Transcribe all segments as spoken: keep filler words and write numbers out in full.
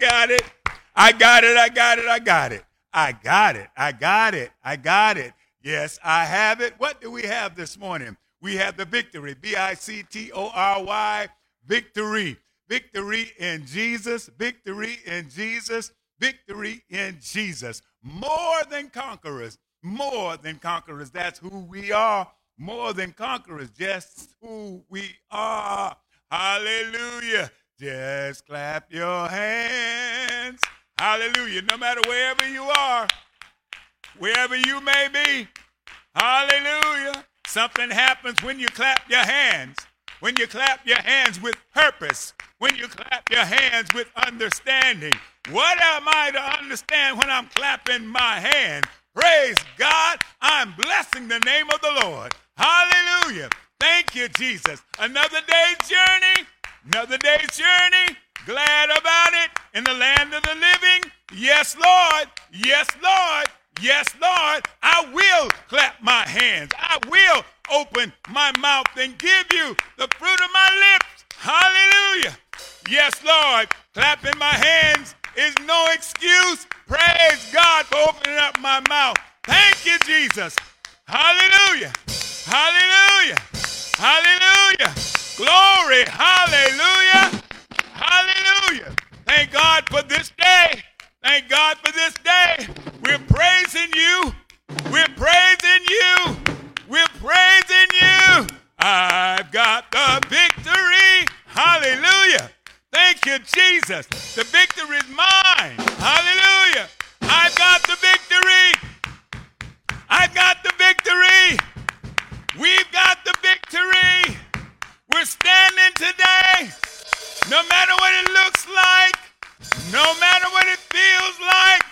got it. I got it. I got it. I got it. I got it. I got it. I got it. Yes, I have it. What do we have this morning? We have the victory. B I C T O R Y. Victory. Victory in Jesus. Victory in Jesus. Victory in Jesus. More than conquerors. More than conquerors. That's who we are. More than conquerors. Just who we are. Hallelujah. Just clap your hands. Hallelujah. No matter wherever you are, wherever you may be, hallelujah. Something happens when you clap your hands, when you clap your hands with purpose, when you clap your hands with understanding. What am I to understand when I'm clapping my hands? Praise God. I'm blessing the name of the Lord. Hallelujah. Thank you, Jesus. Another day's journey. Another day's journey. Glad about it. In the land of the living. Yes, Lord. Yes, Lord. Yes, Lord. I will clap my hands. I will open my mouth and give you the fruit of my lips. Hallelujah. Yes, Lord. Clapping my hands is no excuse. Praise God for opening up my mouth. Thank you, Jesus. Hallelujah. Hallelujah. Hallelujah. Glory. Hallelujah. Hallelujah. Thank God for this day. Thank God for this day. We're praising you. We're praising you. We're praising you. I've got the victory. Hallelujah. Thank you, Jesus. The victory is mine. Hallelujah. I've got the victory. I've got the victory. We've got the victory. We're standing today. No matter what it looks like, no matter what it feels like,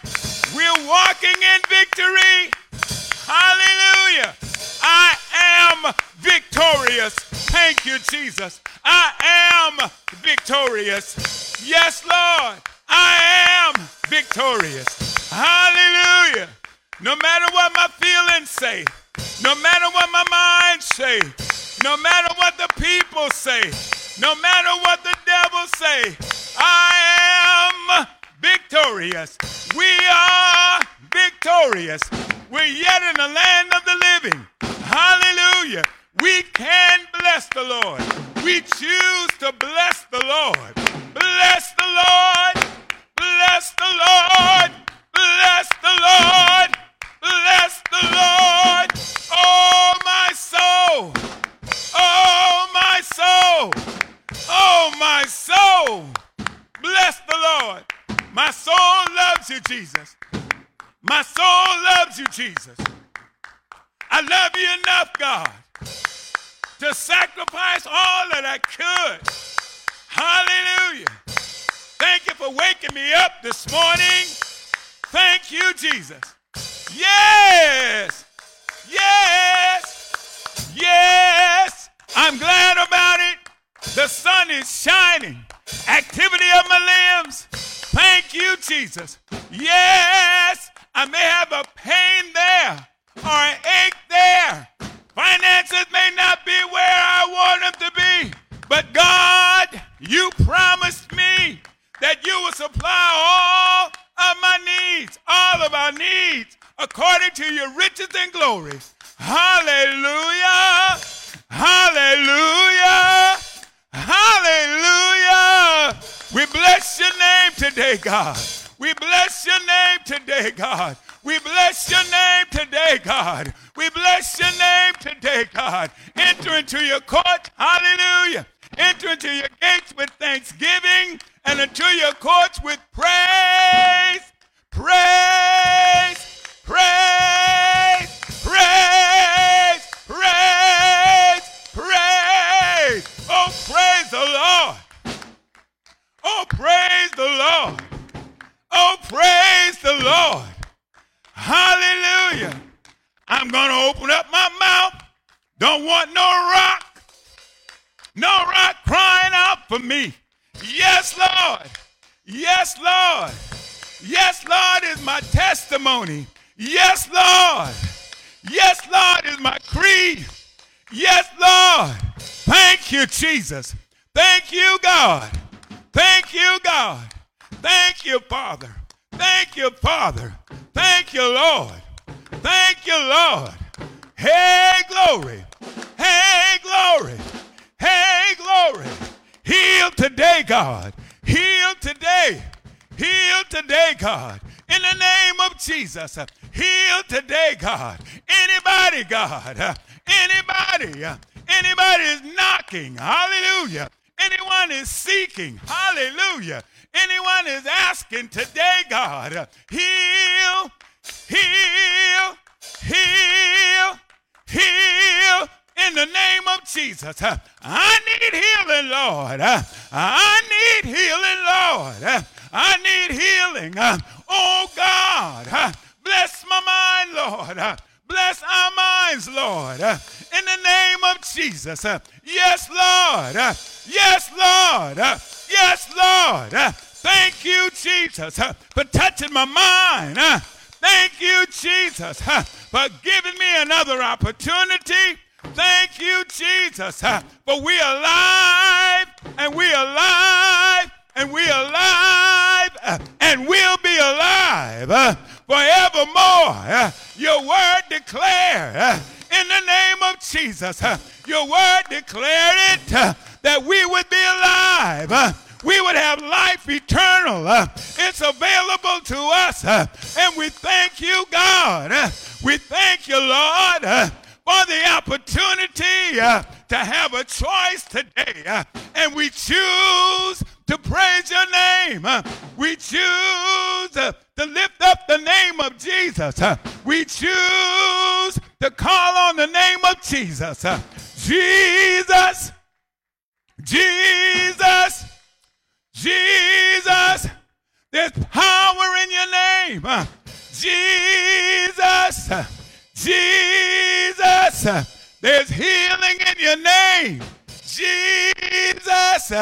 we're walking in victory. Hallelujah. I am victorious. Thank you, Jesus. I am victorious. Yes, Lord. I am victorious. Hallelujah. No matter what my feelings say, no matter what my mind say, no matter what the people say, no matter what the devil say, I am victorious. We are victorious. We're yet in the land of the living. Hallelujah. We can bless the Lord. We choose to bless the Lord. Bless the Lord. Bless the Lord. Bless the Lord. Bless the Lord. Oh, my soul. Oh, my soul. Oh, my soul, bless the Lord. My soul loves you, Jesus. My soul loves you, Jesus. I love you enough, God, to sacrifice all that I could. Hallelujah. Thank you for waking me up this morning. Thank you, Jesus. Yes, yes, yes. I'm glad about it. The sun is shining. Activity of my limbs. Thank you, Jesus. Yes, I may have a pain there or an ache there. Finances may not be where I want them to be. But God, you promised me that you will supply all of my needs, all of our needs, according to your riches and glory. Hallelujah. Hallelujah. Hallelujah. We bless your name today, God. We bless your name today, God. We bless your name today, God. We bless your name today, God. Enter into your court. Hallelujah. Enter into your gates with thanksgiving and into your courts with praise. Praise. Praise. Praise. Praise. Praise. Oh, praise the Lord. Oh, praise the Lord. Oh, praise the Lord. Hallelujah. I'm going to open up my mouth. Don't want no rock. No rock crying out for me. Yes, Lord. Yes, Lord. Yes, Lord is my testimony. Yes, Lord. Yes, Lord is my creed. Yes, Lord. Thank you, Jesus. Thank you, God. Thank you, God. Thank you, Father. Thank you, Father. Thank you, Lord. Thank you, Lord. Hey, glory. Hey, glory. Hey, glory. Heal today, God. Heal today. Heal today, God. In the name of Jesus. Heal today, God. Anybody, God. Anybody. Anybody is knocking. Hallelujah. Anyone is seeking. Hallelujah. Anyone is asking today, God. Heal. Heal. Heal. Heal. In the name of Jesus. I need healing, Lord. I need healing, Lord. I need healing. Oh, God. Bless my mind, Lord. Bless our minds, Lord. In the name of Jesus. Yes, Lord. Yes, Lord. Yes, Lord. Thank you, Jesus, for touching my mind. Thank you, Jesus, for giving me another opportunity. Thank you, Jesus, for we are alive, and we are alive, and we are alive, and we'll be alive forevermore. Your word declared in the name of Jesus. Your word declared it that we would be alive. We would have life eternal. It's available to us. And we thank you, God. We thank you, Lord, for the opportunity to have a choice today. And we choose to praise your name. We choose to lift up the name of Jesus. We choose to call on the name of Jesus. Jesus, Jesus, Jesus, there's power in your name. Jesus, Jesus, there's healing in your name. Jesus,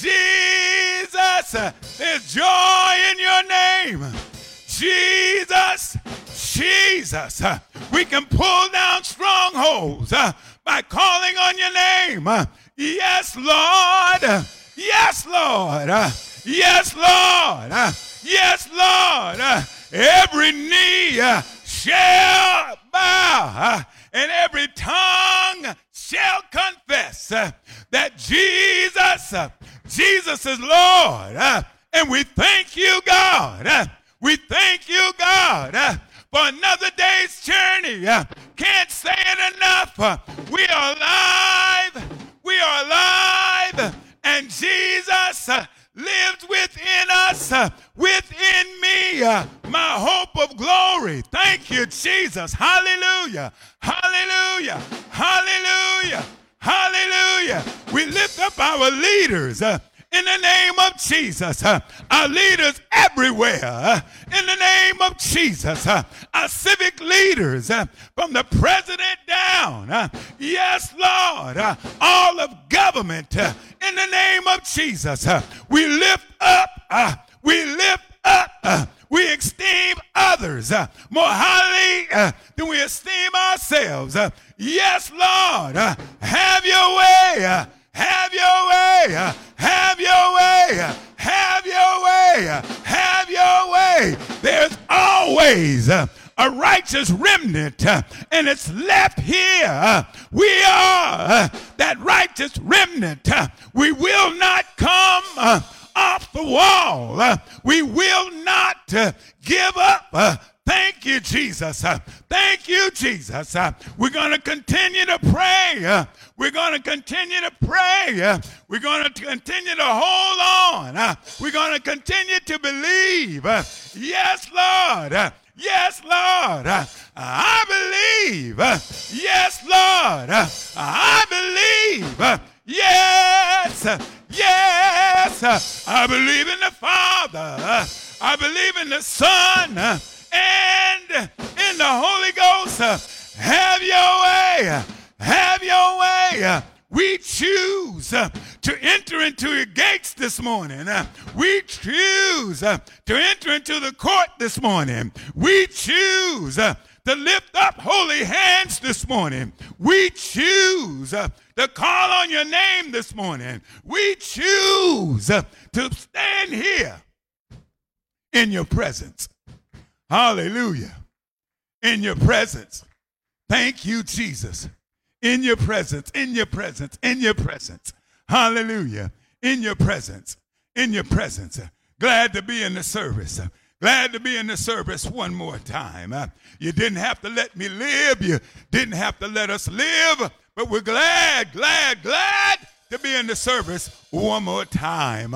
Jesus, there's joy in your name. Jesus, Jesus, we can pull down strongholds by calling on your name. Yes, Lord. Yes, Lord. Yes, Lord. Yes, Lord. Every knee shall bow and every tongue shall confess that Jesus, Jesus is Lord. And we thank you, God. We thank you, God, for another day's journey. Can't say it enough. We are alive. We are alive. And Jesus uh, lives within us, uh, within me, uh, my hope of glory. Thank you, Jesus. Hallelujah. Hallelujah. Hallelujah. Hallelujah. We lift up our leaders uh, in the name of Jesus. Uh, our leaders everywhere uh, in the name of Jesus. Uh, our civic leaders uh, from the president down. Uh, yes, Lord. Uh, all of government uh, in the name of Jesus, uh, we lift up, uh, we lift up, uh, we esteem others uh, more highly uh, than we esteem ourselves. Uh, yes, Lord, uh, have your way, uh, have your way, uh, have your way, uh, have your way, uh, have your way. There's always uh, a righteous remnant, uh, and it's left here. Uh, we are uh, that righteous remnant. Uh, we will not come uh, off the wall. Uh, we will not uh, give up. Uh, thank you, Jesus. Uh, thank you, Jesus. Uh, we're going to continue to pray. Uh, we're going to continue to pray. Uh, we're going to continue to hold on. Uh, we're going to continue to believe. Uh, yes, Lord. Uh, Yes, Lord, I believe. Yes, Lord, I believe. Yes, yes, I believe in the Father. I believe in the Son and in the Holy Ghost. Have your way. Have your way. We choose uh, to enter into your gates this morning. Uh, we choose uh, to enter into the court this morning. We choose uh, to lift up holy hands this morning. We choose uh, to call on your name this morning. We choose uh, to stand here in your presence. Hallelujah. In your presence. Thank you, Jesus. In your presence, in your presence, in your presence. Hallelujah. In your presence, in your presence. Glad to be in the service. Glad to be in the service one more time. You didn't have to let me live. You didn't have to let us live. But we're glad, glad, glad to be in the service one more time.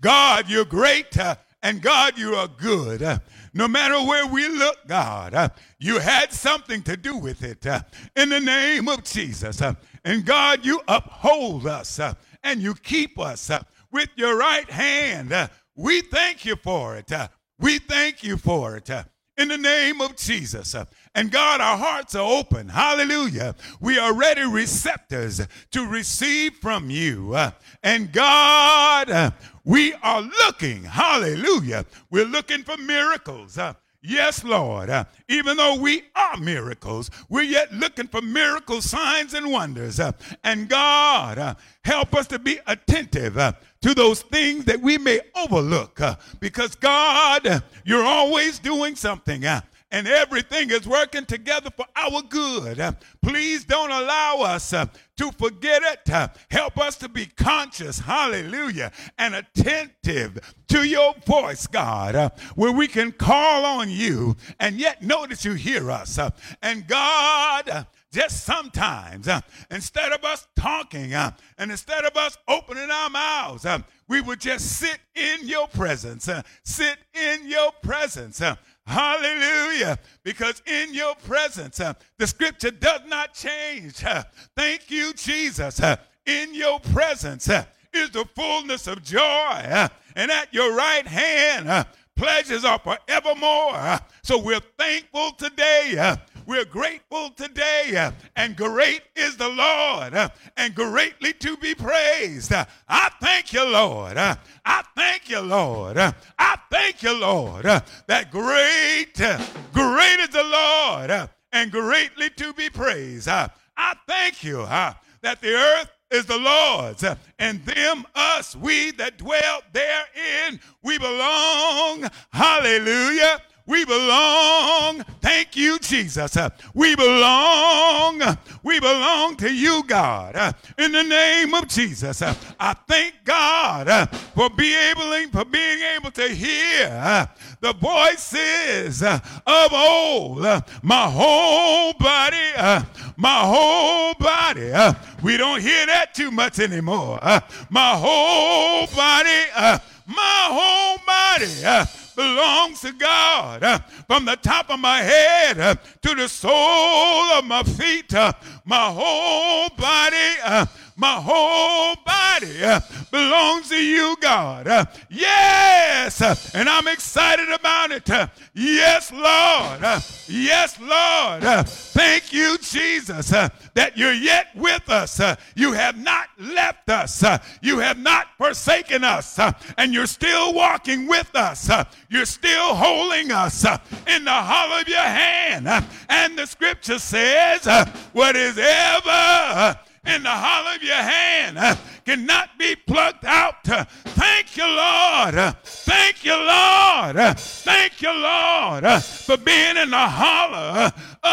God, you're great. And God, you are good. Uh, no matter where we look, God, uh, you had something to do with it. Uh, in the name of Jesus. Uh, and God, you uphold us uh, and you keep us uh, with your right hand. Uh, we thank you for it. Uh, we thank you for it. Uh, in the name of Jesus. Uh, and God, our hearts are open. Hallelujah. We are ready receptors to receive from you. Uh, and God, uh, we are looking, hallelujah, we're looking for miracles. Uh, yes, Lord, uh, even though we are miracles, we're yet looking for miracles, signs, and wonders. Uh, and God, uh, help us to be attentive uh, to those things that we may overlook. Uh, because, God, uh, you're always doing something. Uh, And everything is working together for our good. Uh, please don't allow us uh, to forget it. Uh, help us to be conscious, hallelujah, and attentive to your voice, God, uh, where we can call on you and yet know that you hear us. Uh, and God, uh, just sometimes, uh, instead of us talking uh, and instead of us opening our mouths, uh, we would just sit in your presence, uh, sit in your presence, uh, hallelujah, because in your presence, uh, the scripture does not change. Uh, thank you, Jesus. Uh, in your presence uh, is the fullness of joy, uh, and at your right hand, uh, pleasures are forevermore. Uh, so we're thankful today. Uh, we're grateful today. Uh, and great is the Lord, uh, and greatly to be praised. Uh, I thank you, Lord. Uh, I thank you, Lord. Uh, I thank you, Lord, uh, that great, uh, great is the Lord, uh, and greatly to be praised. Uh, I thank you uh, that the earth is the Lord's, uh, and them, us, we that dwell therein, we belong. Hallelujah. We belong. Thank you, Jesus. Uh, we belong. We belong to you, God. Uh, in the name of Jesus, uh, I thank God uh, for being able, for being able to hear uh, the voices uh, of old. Uh, my whole body, uh, my whole body. Uh, we don't hear that too much anymore. Uh, my whole body, uh, my whole body. Uh, belongs to God. Uh, from the top of my head uh, to the sole of my feet, uh, my whole body, uh, my whole body uh, belongs to you, God. Uh, yes, uh, and I'm excited about it. Uh, yes, Lord. Uh, yes, Lord. Uh, thank you, Jesus, uh, that you're yet with us. Uh, you have not left us. Uh, you have not forsaken us. Uh, and you're still walking with us. Uh, You're still holding us uh, in the hollow of your hand. Uh, and the scripture says, uh, what is ever uh, in the hollow of your hand uh, cannot be plucked out. Uh, thank you, Lord. Uh, thank you, Lord. Uh, thank you, Lord, uh, for being in the hollow uh,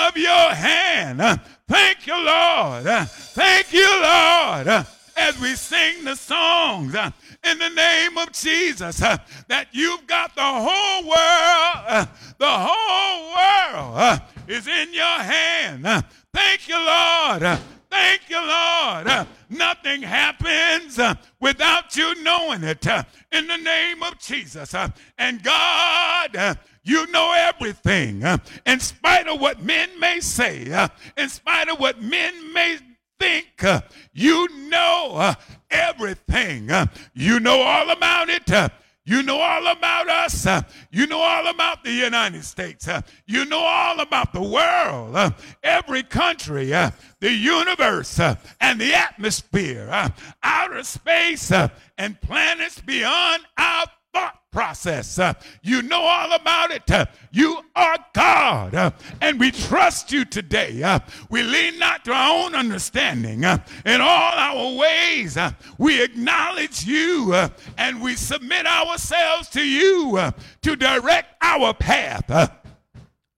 of your hand. Uh, thank you, Lord. Uh, thank you, Lord. Uh, as we sing the songs uh, in the name of Jesus, uh, that you've got the whole world, uh, the whole world uh, is in your hand. Uh, thank you, Lord. Uh, thank you, Lord. Uh, nothing happens uh, without you knowing it uh, in the name of Jesus. Uh, and God, uh, you know everything uh, in spite of what men may say, uh, in spite of what men may think. Uh, you know uh, everything. Uh, you know all about it. Uh, you know all about us. Uh, you know all about the United States. Uh, you know all about the world, uh, every country, uh, the universe, uh, and the atmosphere, uh, outer space, uh, and planets beyond our thought process. Uh, you know all about it. Uh, you are God. Uh, and we trust you today. Uh, we lean not to our own understanding. Uh, in all our ways, uh, we acknowledge you uh, and we submit ourselves to you uh, to direct our path. Uh,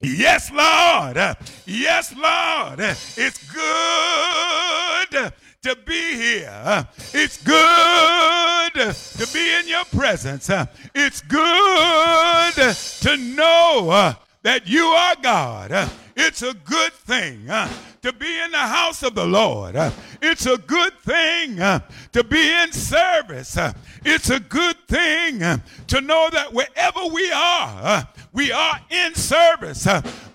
yes, Lord. Uh, yes, Lord. Uh, it's good to be here. It's good to be in your presence. It's good to know that you are God. It's a good thing to be in the house of the Lord. It's a good thing to be in service. It's a good thing to know that wherever we are, we are in service.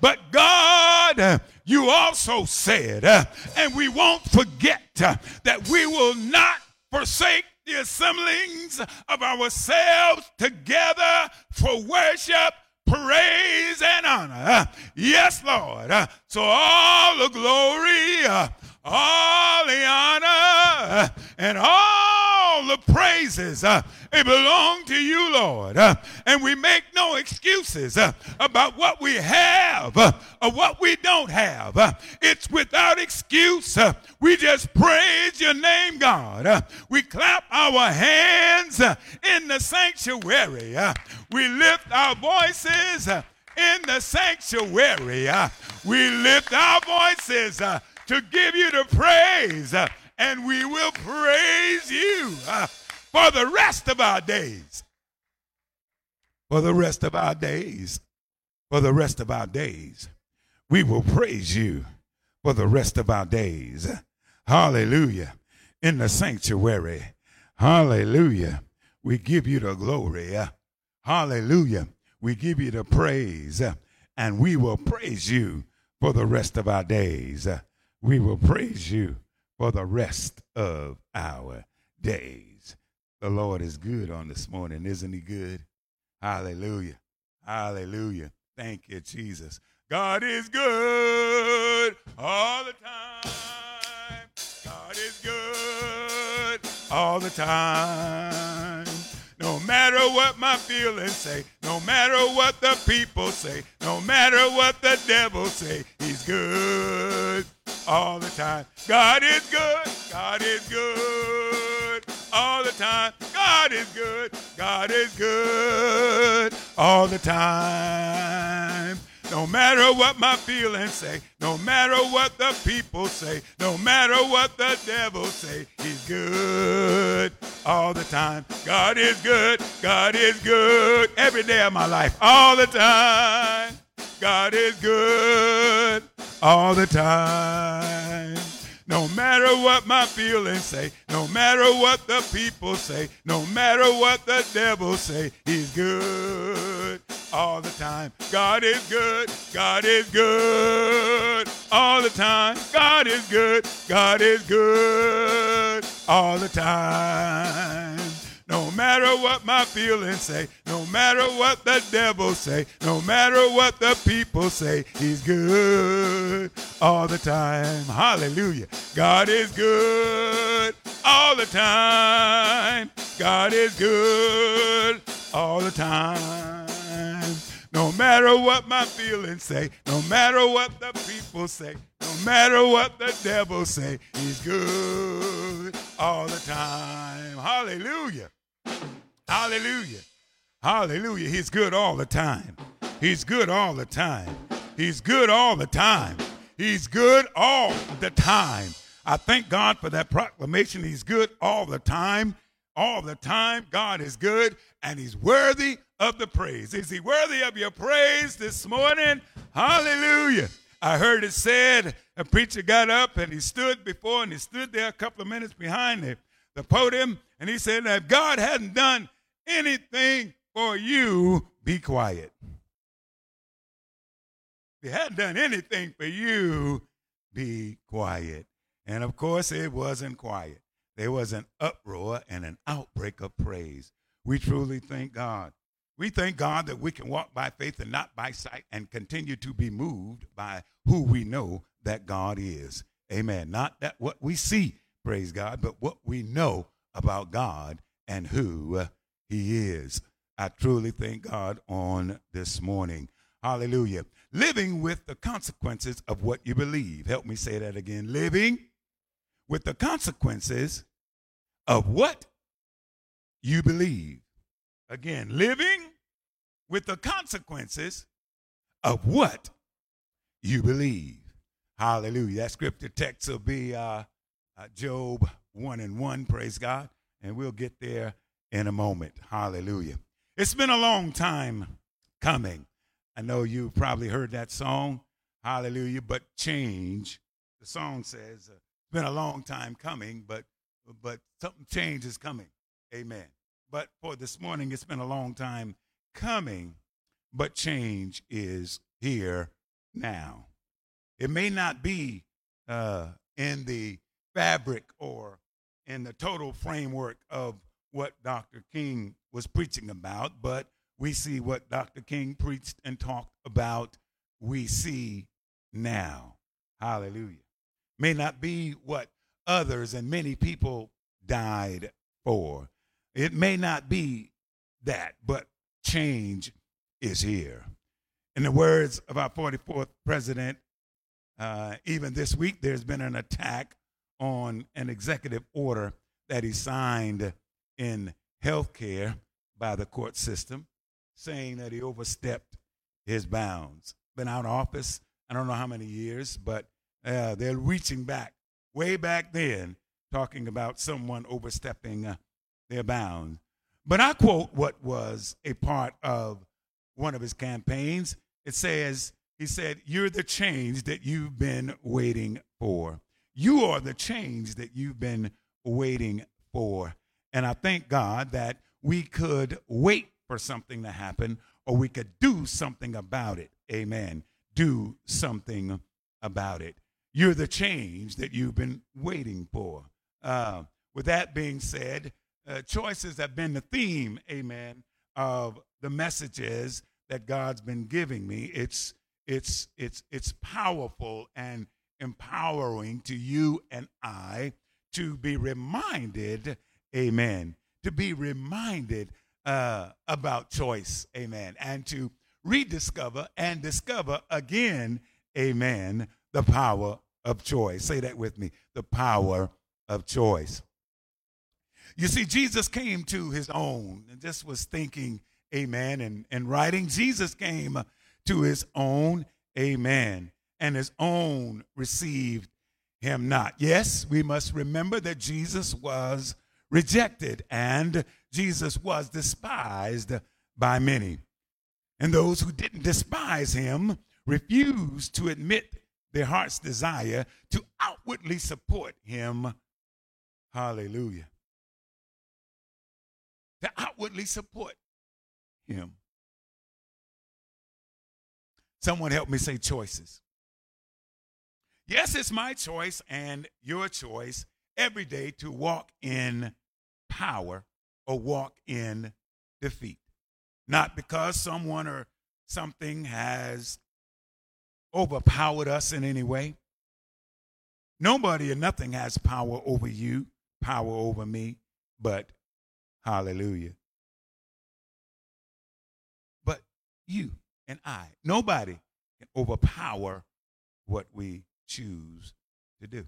But God, you also said, uh, and we won't forget uh, that we will not forsake the assemblings of ourselves together for worship, praise, and honor. Uh, yes, Lord. Uh, so all the glory, uh, all the honor, uh, and all the praises, uh, they belong to you, Lord. Uh, and we make no excuses uh, about what we have uh, or what we don't have. Uh, it's without excuse. Uh, we just praise your name, God. Uh, we clap our hands uh, in the sanctuary. Uh, we lift our voices uh, in the sanctuary. Uh, we lift our voices uh, to give you the praise. Uh, and we will praise you uh, for the rest of our days. For the rest of our days. For the rest of our days. We will praise you for the rest of our days. Hallelujah. In the sanctuary. Hallelujah. We give you the glory. Hallelujah. We give you the praise. And we will praise you for the rest of our days. We will praise you for the rest of our days. The Lord is good on this morning, isn't he good? Hallelujah. Hallelujah. Thank you, Jesus. God is good all the time. God is good all the time. No matter what my feelings say, no matter what the people say, no matter what the devil say, he's good all the time. God is good. God is good all the time. God is good. God is good all the time. No matter what my feelings say, no matter what the people say, no matter what the devil say, he's good all the time. God is good. God is good every day of my life, all the time. God is good all the time. No matter what my feelings say, no matter what the people say, no matter what the devil say, he's good all the time. God is good. God is good all the time. God is good. God is good all the time. No matter what my feelings say, no matter what the devil say, no matter what the people say, he's good all the time. Hallelujah. God is good all the time. God is good all the time. No matter what my feelings say, no matter what the people say, no matter what the devil say, he's good all the time. Hallelujah. Hallelujah. Hallelujah. He's good all the time. He's good all the time. He's good all the time. He's good all the time. I thank God for that proclamation. He's good all the time. All the time. God is good and he's worthy of the praise. Is he worthy of your praise this morning? Hallelujah. I heard it said a preacher got up and he stood before and he stood there a couple of minutes behind the, the podium. And he said, if God hadn't done anything for you, be quiet. If he hadn't done anything for you, be quiet. And of course, it wasn't quiet. There was an uproar and an outbreak of praise. We truly thank God. We thank God that we can walk by faith and not by sight and continue to be moved by who we know that God is. Amen. Not that what we see, praise God, but what we know about God and who uh, he is. I truly thank God on this morning. Hallelujah. Living with the consequences of what you believe. Help me say that again. Living with the consequences of what you believe. Again, living with the consequences of what you believe. Hallelujah. That scripture text will be uh, uh, Job one and one, praise God. And we'll get there in a moment. Hallelujah. It's been a long time coming. I know you probably heard that song, hallelujah, but change. The song says, uh, it's been a long time coming, but but something change is coming. Amen. But for this morning, it's been a long time coming, but change is here now. It may not be uh, in the fabric or in the total framework of what Doctor King was preaching about, but we see what Doctor King preached and talked about. We see now. Hallelujah. May not be what others and many people died for. It may not be that, but change is here. In the words of our forty-fourth president, uh, even this week there's been an attack on an executive order that he signed in healthcare by the court system, saying that he overstepped his bounds. Been out of office, I don't know how many years, but uh, they're reaching back, way back then, talking about someone overstepping uh, their bounds. But I quote what was a part of one of his campaigns. It says, he said, "You're the change that you've been waiting for. You are the change that you've been waiting for." And I thank God that we could wait for something to happen, or we could do something about it. Amen. Do something about it. You're the change that you've been waiting for. Uh, with that being said, uh, choices have been the theme, amen, of the messages that God's been giving me. It's it's it's it's powerful and empowering to you and I to be reminded, amen, to be reminded Uh, about choice, amen, and to rediscover and discover again, amen, the power of choice. Say that with me, the power of choice. You see, Jesus came to his own, and this was thinking, amen, and, and writing. Jesus came to his own, amen, and his own received him not. Yes, we must remember that Jesus was rejected and Jesus was despised by many. And those who didn't despise him refused to admit their heart's desire to outwardly support him. Hallelujah. To outwardly support him. Someone help me say choices. Yes, it's my choice and your choice every day to walk in power or walk in defeat. Not because someone or something has overpowered us in any way. Nobody or nothing has power over you, power over me, but hallelujah. But you and I, nobody can overpower what we choose to do.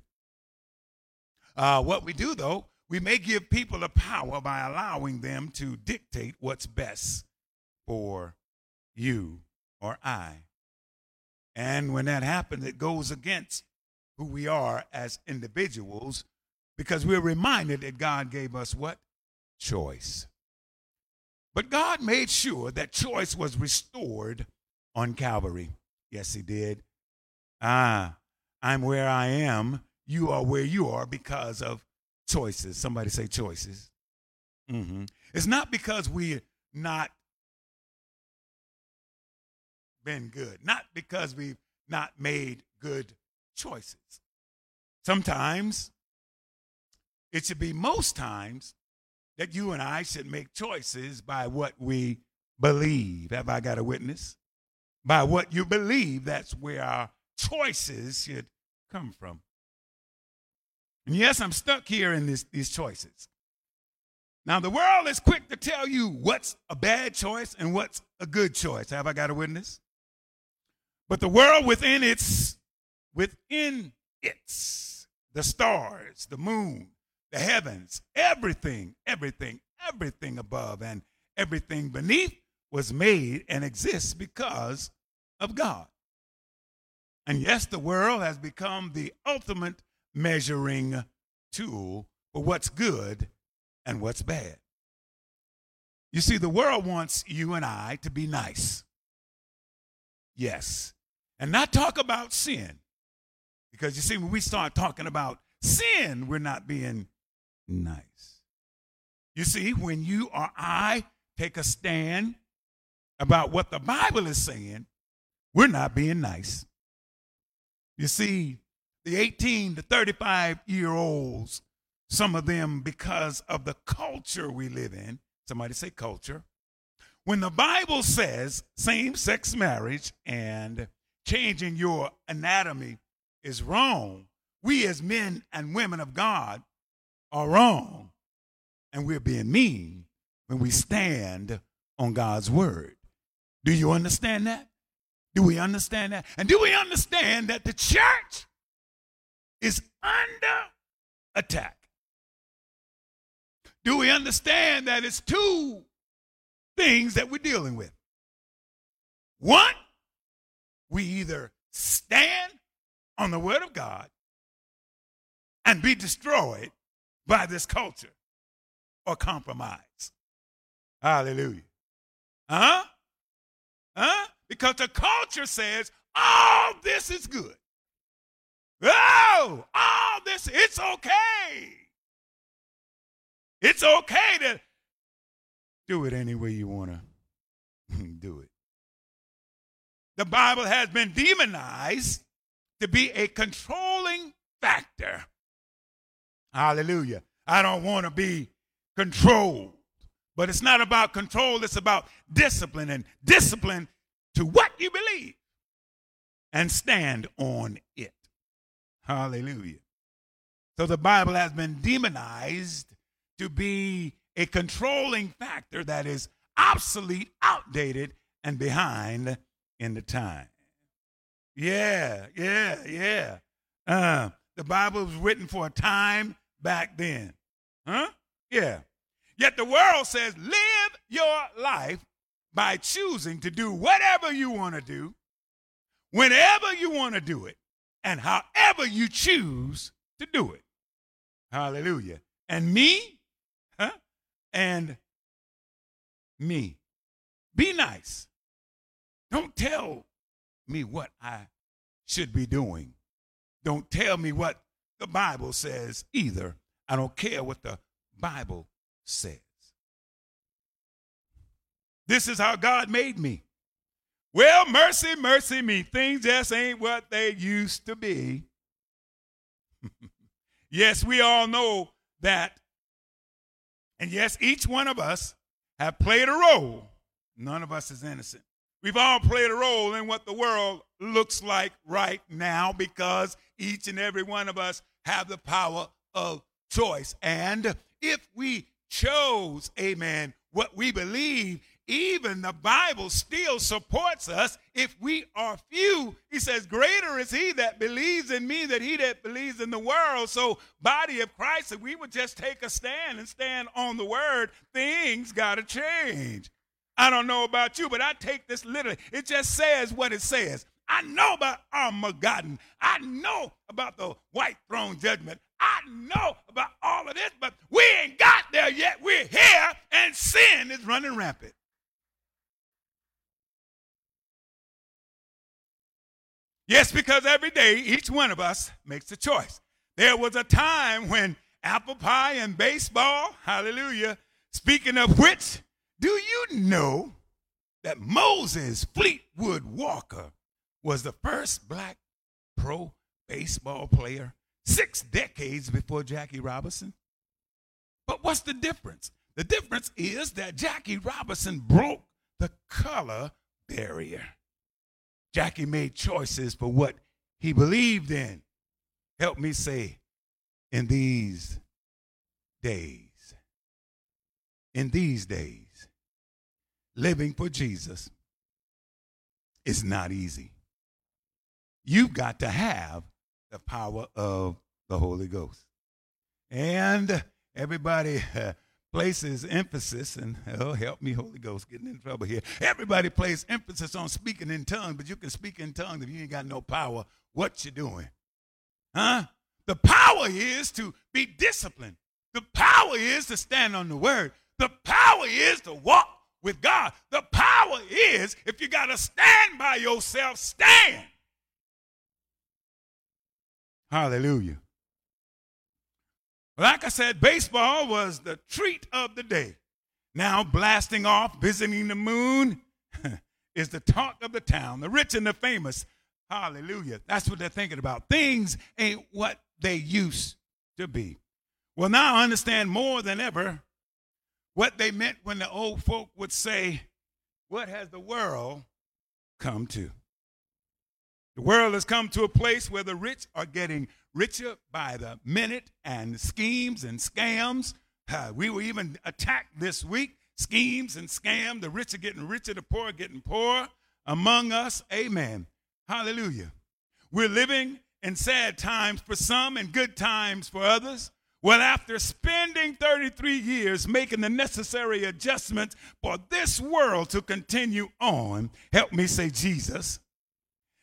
Uh, what we do, though, we may give people the power by allowing them to dictate what's best for you or I. And when that happens, it goes against who we are as individuals, because we're reminded that God gave us what? Choice. But God made sure that choice was restored on Calvary. Yes, he did. Ah, I'm where I am. You are where you are because of choices. Somebody say choices. Mm-hmm. It's not because we're not been good, not because we've not made good choices. Sometimes, it should be most times, that you and I should make choices by what we believe. Have I got a witness? By what you believe, that's where our choices should come from. And yes, I'm stuck here in this, these choices. Now, the world is quick to tell you what's a bad choice and what's a good choice. Have I got a witness? But the world within its, within its, the stars, the moon, the heavens, everything, everything, everything above and everything beneath was made and exists because of God. And yes, the world has become the ultimate measuring tool for what's good and what's bad. You see, the world wants you and I to be nice. Yes. And not talk about sin. Because you see, when we start talking about sin, we're not being nice. You see, when you or I take a stand about what the Bible is saying, we're not being nice. You see, the eighteen to thirty-five-year-olds, some of them because of the culture we live in, somebody say culture, when the Bible says same-sex marriage and changing your anatomy is wrong, we as men and women of God are wrong, and we're being mean when we stand on God's word. Do you understand that? Do we understand that? And do we understand that the church is under attack? Do we understand that it's two things that we're dealing with? One, we either stand on the word of God and be destroyed by this culture or compromise. Hallelujah. Huh? Huh? Because the culture says, all this is good. Oh, all this, it's okay. It's okay to do it any way you want to do it. The Bible has been demonized to be a controlling factor. Hallelujah. I don't want to be controlled. But it's not about control. It's about discipline, and discipline to what you believe, and stand on it. Hallelujah. So the Bible has been demonized to be a controlling factor that is obsolete, outdated, and behind in the time. Yeah, yeah, yeah. Uh, the Bible was written for a time back then. Huh? Yeah. Yet the world says, live your life by choosing to do whatever you want to do, whenever you want to do it, and however you choose to do it. Hallelujah. And me, huh? And me. Be nice. Don't tell me what I should be doing. Don't tell me what the Bible says either. I don't care what the Bible says. This is how God made me. Well, mercy, mercy me. Things just ain't what they used to be. Yes, we all know that. And yes, each one of us have played a role. None of us is innocent. We've all played a role in what the world looks like right now because each and every one of us have the power of choice. And if we chose, amen, what we believe, even the Bible still supports us. If we are few, he says, greater is he that believes in me than he that believes in the world. So, body of Christ, if we would just take a stand and stand on the word, things got to change. I don't know about you, but I take this literally. It just says what it says. I know about Armageddon. I know about the white throne judgment. I know about all of this, but we ain't got there yet. We're here, and sin is running rampant. Yes, because every day, each one of us makes a choice. There was a time when apple pie and baseball, hallelujah, speaking of which, do you know that Moses Fleetwood Walker was the first black pro baseball player six decades before Jackie Robinson? But what's the difference? The difference is that Jackie Robinson broke the color barrier. Jackie made choices for what he believed in. Help me say, in these days. in these days, living for Jesus is not easy. You've got to have the power of the Holy Ghost. And everybody uh, places emphasis, and oh, help me, Holy Ghost, getting in trouble here. Everybody places emphasis on speaking in tongues, but you can speak in tongues if you ain't got no power. What you doing? Huh? The power is to be disciplined. The power is to stand on the word. The power is to walk with God. The power is, if you got to stand by yourself, stand. Hallelujah. Like I said, baseball was the treat of the day. Now blasting off, visiting the moon is the talk of the town, the rich and the famous. Hallelujah. That's what they're thinking about. Things ain't what they used to be. Well, now I understand more than ever what they meant when the old folk would say, what has the world come to? The world has come to a place where the rich are getting richer by the minute, and schemes and scams. Uh, we were even attacked this week. Schemes and scams. The rich are getting richer, the poor are getting poorer. Among us, amen. Hallelujah. We're living in sad times for some and good times for others. Well, after spending thirty-three years making the necessary adjustments for this world to continue on, help me say Jesus.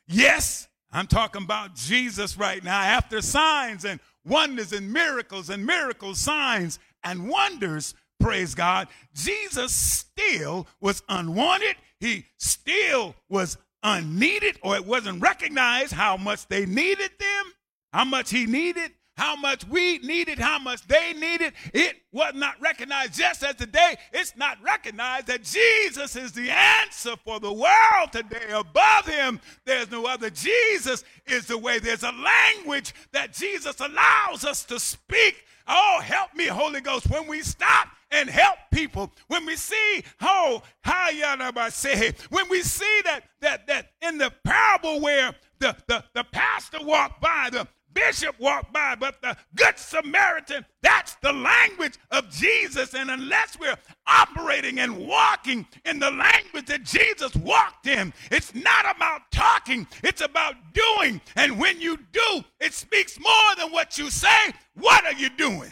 Yes, I'm talking about Jesus right now. After signs and wonders and miracles and miracles, signs and wonders, praise God, Jesus still was unwanted. He still was unneeded, or it wasn't recognized how much they needed them, how much he needed, how much we needed, how much they needed. It was not recognized. Just as today, it's not recognized that Jesus is the answer for the world today. Above him, there's no other. Jesus is the way. There's a language that Jesus allows us to speak. Oh, help me, Holy Ghost, when we stop and help people, when we see, oh, how y'all say, when we see that that that in the parable where the, the, the pastor walked by, the bishop walked by, but the Good Samaritan, that's the language of Jesus. And unless we're operating and walking in the language that Jesus walked in, it's not about talking, it's about doing. And when you do, it speaks more than what you say. What are you doing?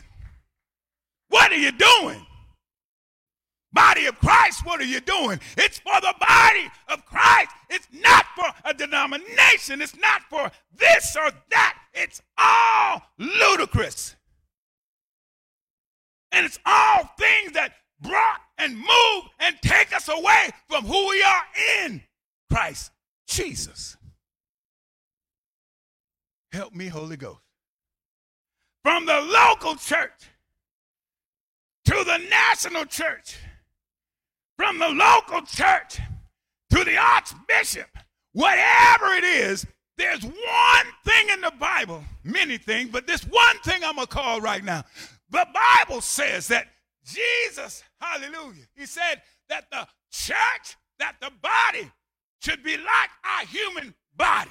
What are you doing? Body of Christ, what are you doing? It's for the body of Christ. It's not for a denomination. It's not for this or that. It's all ludicrous. And it's all things that brought and move and take us away from who we are in Christ Jesus. Help me, Holy Ghost. From the local church to the national church, from the local church to the archbishop, whatever it is, there's one thing in the Bible, many things, but this one thing I'm going to call right now. The Bible says that Jesus, hallelujah, he said that the church, that the body should be like our human body.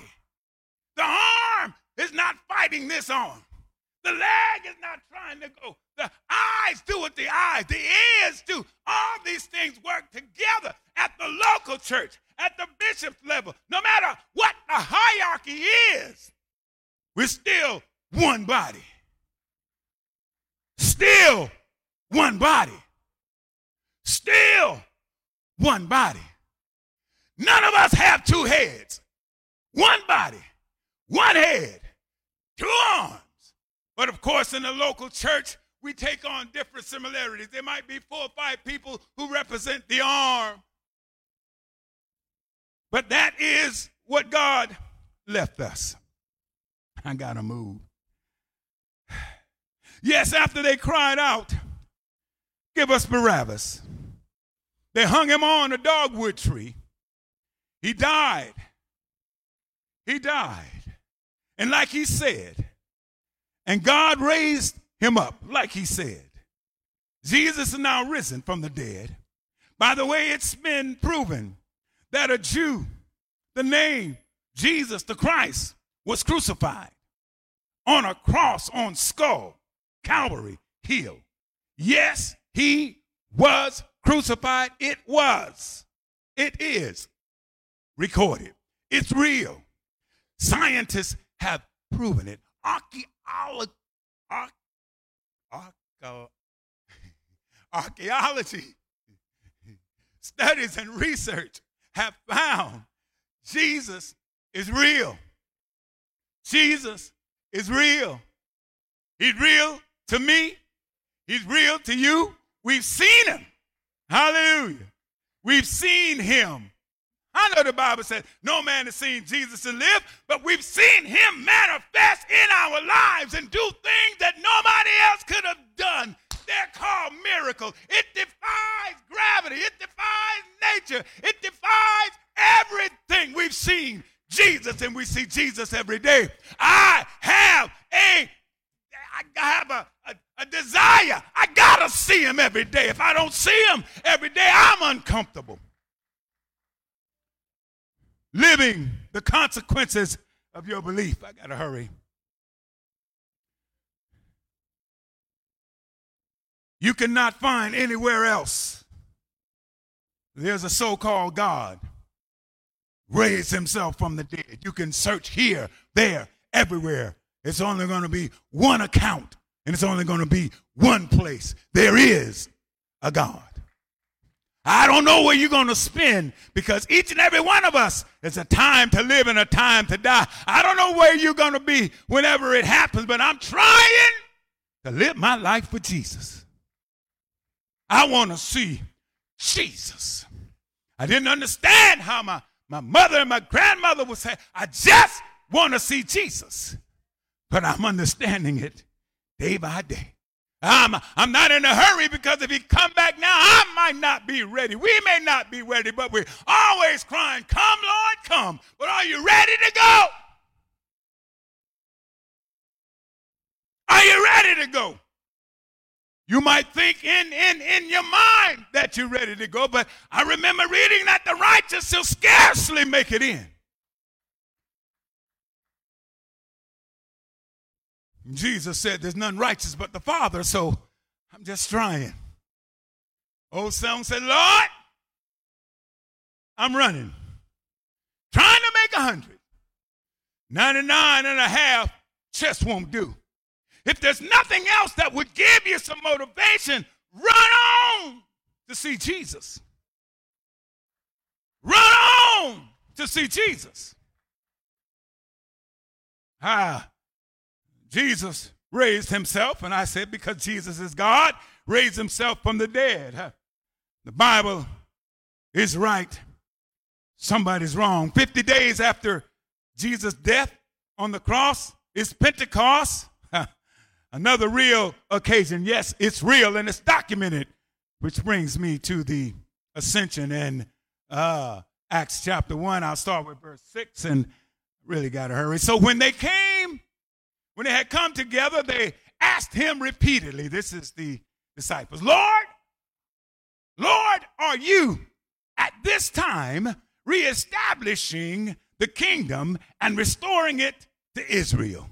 The arm is not fighting this arm. The leg is not trying to go. The eyes do what the eyes, the ears do. All these things work together at the local church, at the bishop's level. No matter what the hierarchy is, we're still one body. Still one body. Still one body. None of us have two heads. One body, one head, two arms. But of course, in the local church, we take on different similarities. There might be four or five people who represent the arm. But that is what God left us. I gotta move. Yes, after they cried out, give us Barabbas, they hung him on a dogwood tree. He died. He died. And like he said, and God raised him up, like he said. Jesus is now risen from the dead. By the way, it's been proven that a Jew, the name Jesus the Christ, was crucified on a cross on skull, Calvary Hill. Yes, he was crucified. It was. It is recorded. It's real. Scientists have proven it. Archaeology. Arch, arch, archaeology. Studies and research have found Jesus is real. Jesus is real. He's real to me. He's real to you. We've seen him. Hallelujah. We've seen him. I know the Bible says no man has seen Jesus to live, but we've seen him manifest in our lives and do things that nobody else could have done. They're called miracles. It defies gravity. It defies nature. It defies everything. We've seen Jesus, and we see Jesus every day. I have a, I have a, a, a desire. I gotta see him every day. If I don't see him every day, I'm uncomfortable. Living the consequences of your belief. I gotta hurry. You cannot find anywhere else. There's a so-called God raised himself from the dead. You can search here, there, everywhere. It's only going to be one account, and it's only going to be one place. There is a God. I don't know where you're going to spend, because each and every one of us is a time to live and a time to die. I don't know where you're going to be whenever it happens, but I'm trying to live my life for Jesus. I want to see Jesus. I didn't understand how my, my mother and my grandmother would say, I just want to see Jesus. But I'm understanding it day by day. I'm, I'm not in a hurry, because if he come back now, I might not be ready. We may not be ready, but we're always crying, come, Lord, come. But are you ready to go? Are you ready to go? You might think in, in, in your mind that you're ready to go, but I remember reading that the righteous shall scarcely make it in. Jesus said there's none righteous but the Father, so I'm just trying. Old son said, Lord, I'm running, trying to make a hundred. ninety-nine and a half just won't do. If there's nothing else that would give you some motivation, run on to see Jesus. Run on to see Jesus. Ah, Jesus raised himself, and I said, because Jesus is God, raised himself from the dead. The Bible is right. Somebody's wrong. fifty days after Jesus' death on the cross is Pentecost. Another real occasion. Yes, it's real and it's documented, which brings me to the ascension and uh, Acts chapter one. I'll start with verse six, and really got to hurry. So when they came, when they had come together, they asked him repeatedly, this is the disciples, Lord, Lord, are you at this time reestablishing the kingdom and restoring it to Israel?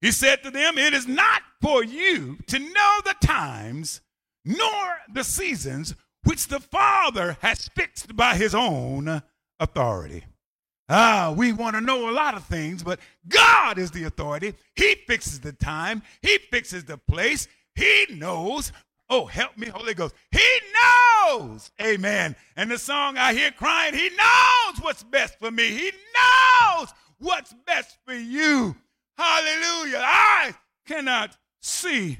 He said to them, it is not for you to know the times nor the seasons which the Father has fixed by his own authority. Ah, we want to know a lot of things, but God is the authority. He fixes the time. He fixes the place. He knows. Oh, help me, Holy Ghost. He knows. Amen. And the song I hear crying, he knows what's best for me. He knows what's best for you. Hallelujah. I cannot see.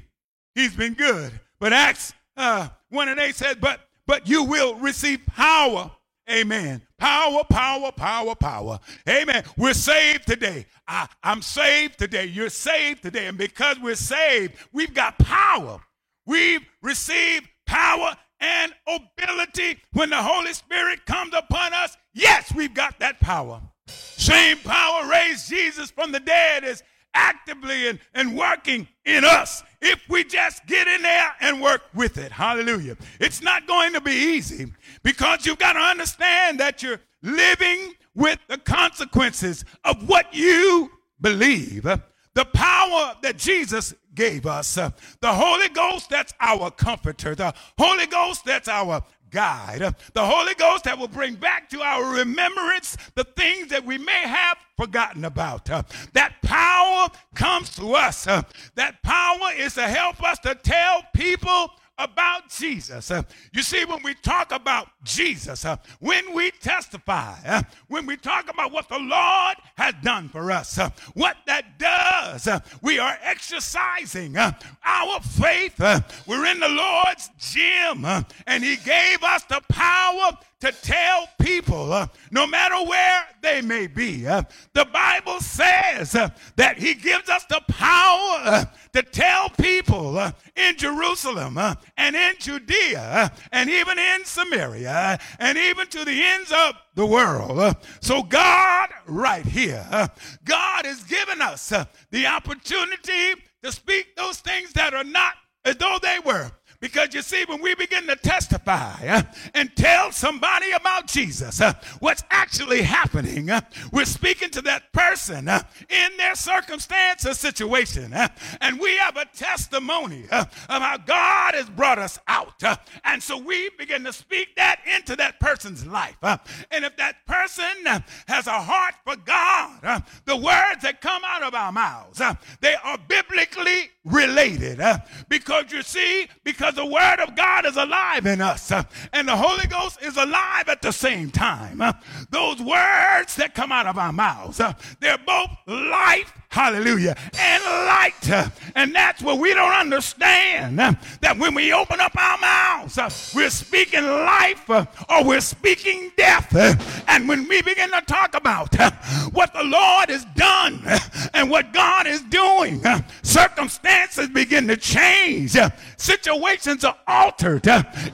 He's been good. But Acts uh, one and eight says, but, but you will receive power. Amen. Power, power, power, power. Amen. We're saved today. I, I'm saved today. You're saved today. And because we're saved, we've got power. We've received power and ability. When the Holy Spirit comes upon us, yes, we've got that power. Same power raised Jesus from the dead is actively and, and working in us if we just get in there and work with it. Hallelujah. It's not going to be easy, because you've got to understand that you're living with the consequences of what you believe. the power that Jesus gave us, uh, the Holy Ghost that's our comforter, the Holy Ghost that's our guide, uh, the Holy Ghost that will bring back to our remembrance the things that we may have forgotten about. Uh, that power comes to us. Uh, that power is to help us to tell people about Jesus. Uh, you see, when we talk about Jesus, uh, when we testify, uh, when we talk about what the Lord has done for us, uh, what that does, uh, we are exercising uh, our faith. Uh, we're in the Lord's gym, uh, and He gave us the power to tell people, uh, no matter where they may be. Uh, the Bible says uh, that He gives us the power uh, to tell people uh, in Jerusalem uh, and in Judea uh, and even in Samaria uh, and even to the ends of the world. Uh, so God right here, uh, God has given us uh, the opportunity to speak those things that are not as though they were. Because you see, when we begin to testify uh, and tell somebody about Jesus, uh, what's actually happening, uh, we're speaking to that person uh, in their circumstance or situation. Uh, and we have a testimony uh, of how God has brought us out. Uh, and so we begin to speak that into that person's life. Uh, and if that person uh, has a heart for God, uh, the words that come out of our mouths, uh, they are biblically related. Uh, because you see, because the word of God is alive in us, uh, and the Holy Ghost is alive at the same time. Uh, those words that come out of our mouths, uh, they're both life, hallelujah, and light. Uh, and that's what we don't understand, uh, that when we open up our mouths, uh, we're speaking life uh, or we're speaking death. Uh, and when we begin to talk about uh, what the Lord has done uh, and what God is doing, uh, circumstances begin to change. Uh, situations are altered.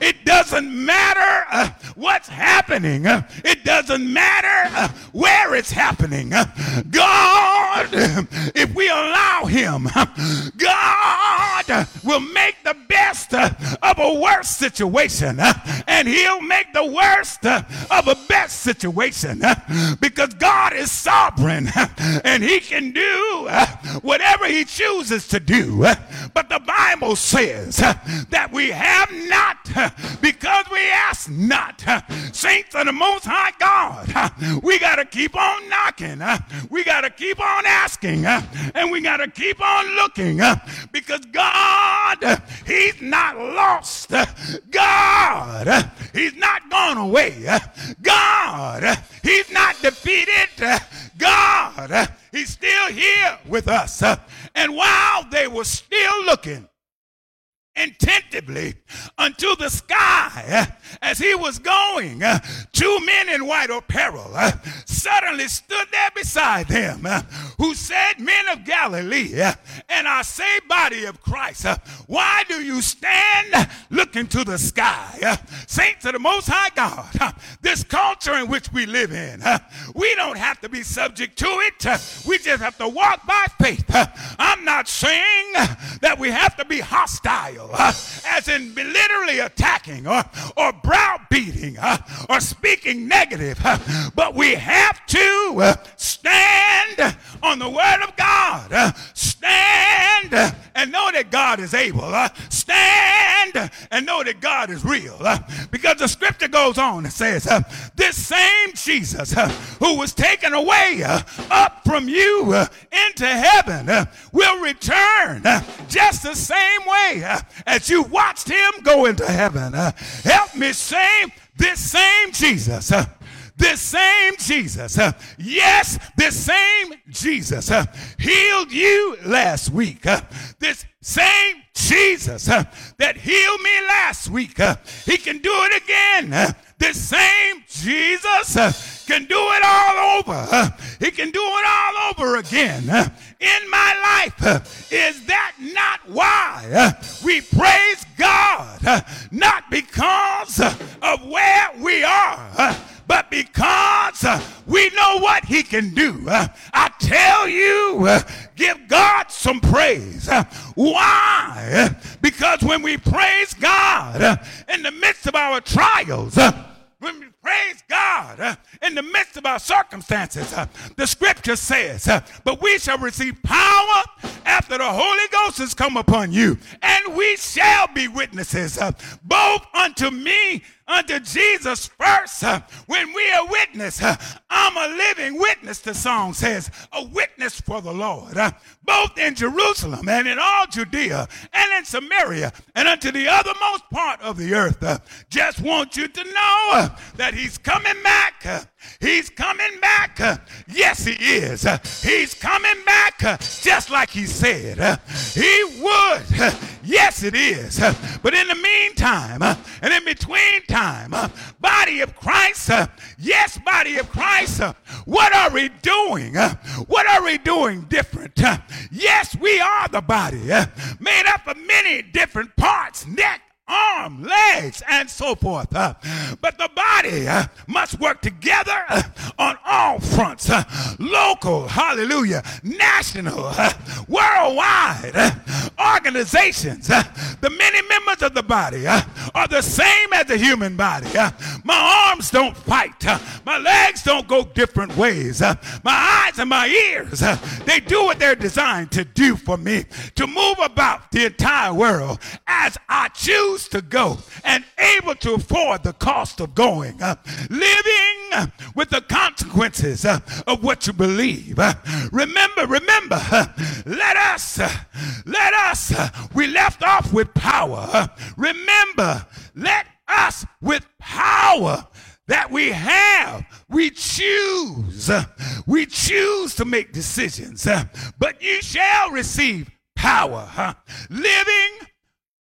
It doesn't matter uh, what's happening. It doesn't matter uh, where it's happening. God, if we allow Him, God will make the best uh, of a worse situation, uh, and He'll make the worst uh, of a best situation, uh, because God is sovereign, uh, and He can do uh, whatever He chooses to do. Uh, but the Bible says uh, that that we have not because we ask not. Saints of the Most High God, we got to keep on knocking. We got to keep on asking. And we got to keep on looking, because God, He's not lost. God, He's not gone away. God, He's not defeated. God, He's still here with us. And while they were still looking attentively unto the sky as He was going, two men in white apparel suddenly stood there beside them, who said, "Men of Galilee, and our saved body of Christ, why do you stand looking to the sky?" Saints of the Most High God, this culture in which we live in, we don't have to be subject to it. We just have to walk by faith. I'm not saying that we have to be hostile, Uh, as in literally attacking or, or browbeating uh, or speaking negative, uh, but we have to uh, stand on the word of God, uh, stand and know that God is able, uh, stand and know that God is real, uh, because the scripture goes on and says, uh, this same Jesus uh, who was taken away uh, up from you uh, into heaven uh, will return uh, just the same way uh, as you watched Him go into heaven. Uh, help me say, this same Jesus, uh, this same Jesus, uh, yes, this same Jesus uh, healed you last week. Uh, this same Jesus uh, that healed me last week, uh, He can do it again. Uh, this same Jesus uh, can do it all over. Uh, he can do it all over again. Uh, in my life, uh, is that not why uh, we praise God? Uh, not because uh, of where we are, uh, but because uh, we know what He can do. Uh, I tell you, uh, give God some praise. Uh, why? Because when we praise God uh, in the midst of our trials, uh, when we Praise God. Uh, in the midst of our circumstances, uh, the scripture says, uh, but we shall receive power after the Holy Ghost has come upon you, and we shall be witnesses, uh, both unto me, unto Jesus first. Uh, when we are witness, uh, I'm a living witness, the song says, a witness for the Lord, uh, both in Jerusalem and in all Judea and in Samaria and unto the othermost part of the earth. Uh, just want you to know uh, that he's coming back. Uh, he's coming back. Uh, yes, he is. Uh, he's coming back uh, just like he said uh, he would. Uh, yes, it is. Uh, but in the meantime uh, and in between time, Time. Uh, body of Christ, uh, yes, body of Christ, uh, what are we doing? Uh, what are we doing different? Uh, yes, we are the body, uh, made up of many different parts, neck, arm, legs, and so forth. Uh, but the body uh, must work together uh, on all fronts, uh, local, hallelujah, national, uh, worldwide uh, organizations. Uh, the many members of the body uh, are the same as the human body. Uh, my arms don't fight. Uh, my legs don't go different ways. Uh, my eyes and my ears, uh, they do what they're designed to do for me, to move about the entire world as I choose to go and able to afford the cost of going, uh, living uh, with the consequences uh, of what you believe. Uh, remember, remember, uh, let us, uh, let us, uh, we left off with power. Uh, remember, let us with power that we have, we choose, uh, we choose to make decisions, uh, but you shall receive power, uh, living,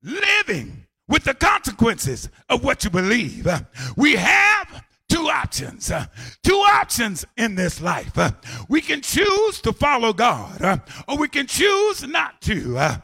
living with the consequences of what you believe. Uh, we have two options, uh, two options in this life. Uh, we can choose to follow God, uh, or we can choose not to. Uh,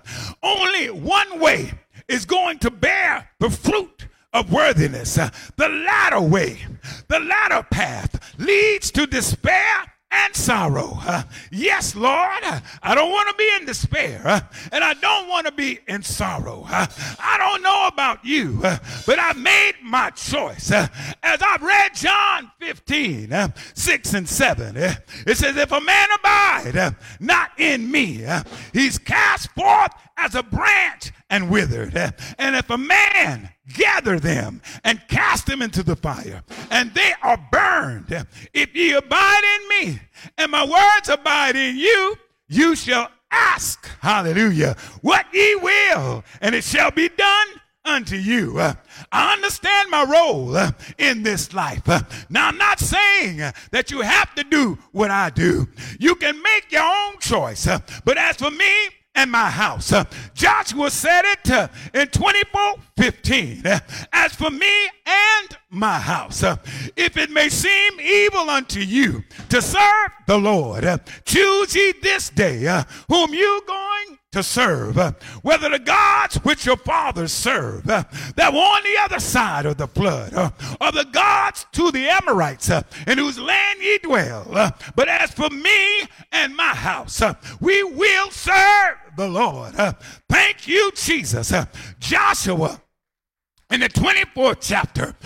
only one way is going to bear the fruit of worthiness. Uh, the latter way, the latter path leads to despair and sorrow. Uh, yes, Lord, I don't want to be in despair, uh, and I don't want to be in sorrow. Uh, I don't know about you, uh, but I've made my choice. Uh, as I've read John fifteen, uh, six and seven, uh, it says, if a man abide uh, not in me, uh, he's cast forth as a branch and withered. Uh, and if a man gather them and cast them into the fire, and they are burned. If ye abide in me, and my words abide in you, you shall ask, hallelujah, what ye will, and it shall be done unto you. Uh, I understand my role uh, in this life. Uh, now, I'm not saying uh, that you have to do what I do. You can make your own choice, uh, but as for me, and my house. Uh, Joshua said it uh, in twenty-four fifteen. Uh, as for me and my house, uh, if it may seem evil unto you to serve the Lord, uh, choose ye this day uh, whom you going to serve, uh, whether the gods which your fathers served uh, that were on the other side of the flood, uh, or the gods to the Amorites uh, in whose land ye dwell. Uh, but as for me and my house, uh, we will serve the Lord. Uh, thank you, Jesus. Uh, Joshua, in the twenty-fourth chapter,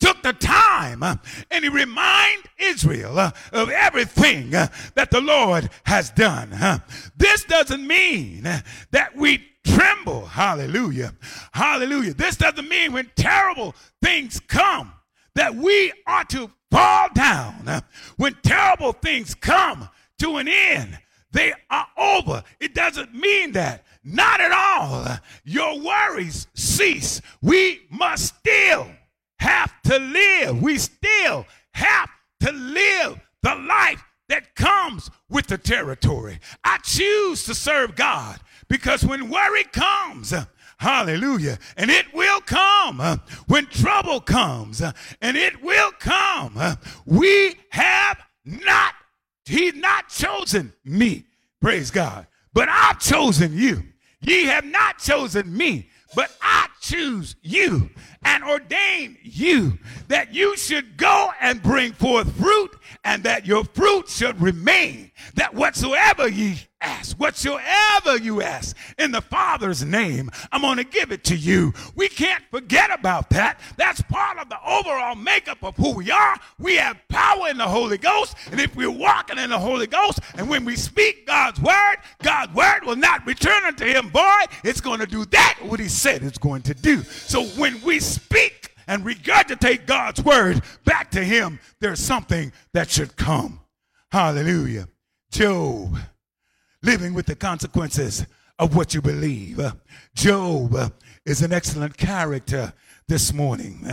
took the time uh, and he reminded Israel uh, of everything uh, that the Lord has done. Uh, this doesn't mean uh, that we tremble. Hallelujah. Hallelujah. This doesn't mean when terrible things come that we are to fall down. Uh, when terrible things come to an end, they are over. It doesn't mean that. Not at all. Your worries cease. We must still have to live. We still have to live the life that comes with the territory. I choose to serve God because when worry comes, hallelujah, and it will come. Uh, when trouble comes, uh, and it will come. Uh, we have not, he's not chosen me, praise God, but I've chosen you. Ye have not chosen me, but I choose you and ordain you that you should go and bring forth fruit and that your fruit should remain, that whatsoever ye ask, whatsoever you ask in the Father's name, I'm going to give it to you. We can't forget about that. That's part of the overall makeup of who we are. We have power in the Holy Ghost, and if we're walking in the Holy Ghost, and when we speak God's word, God's word will not return unto him void. It's going to do that what he said it's going to do. So when we speak and regurgitate God's word back to him, there's something that should come. Hallelujah. Job, living with the consequences of what you believe. Job is an excellent character this morning.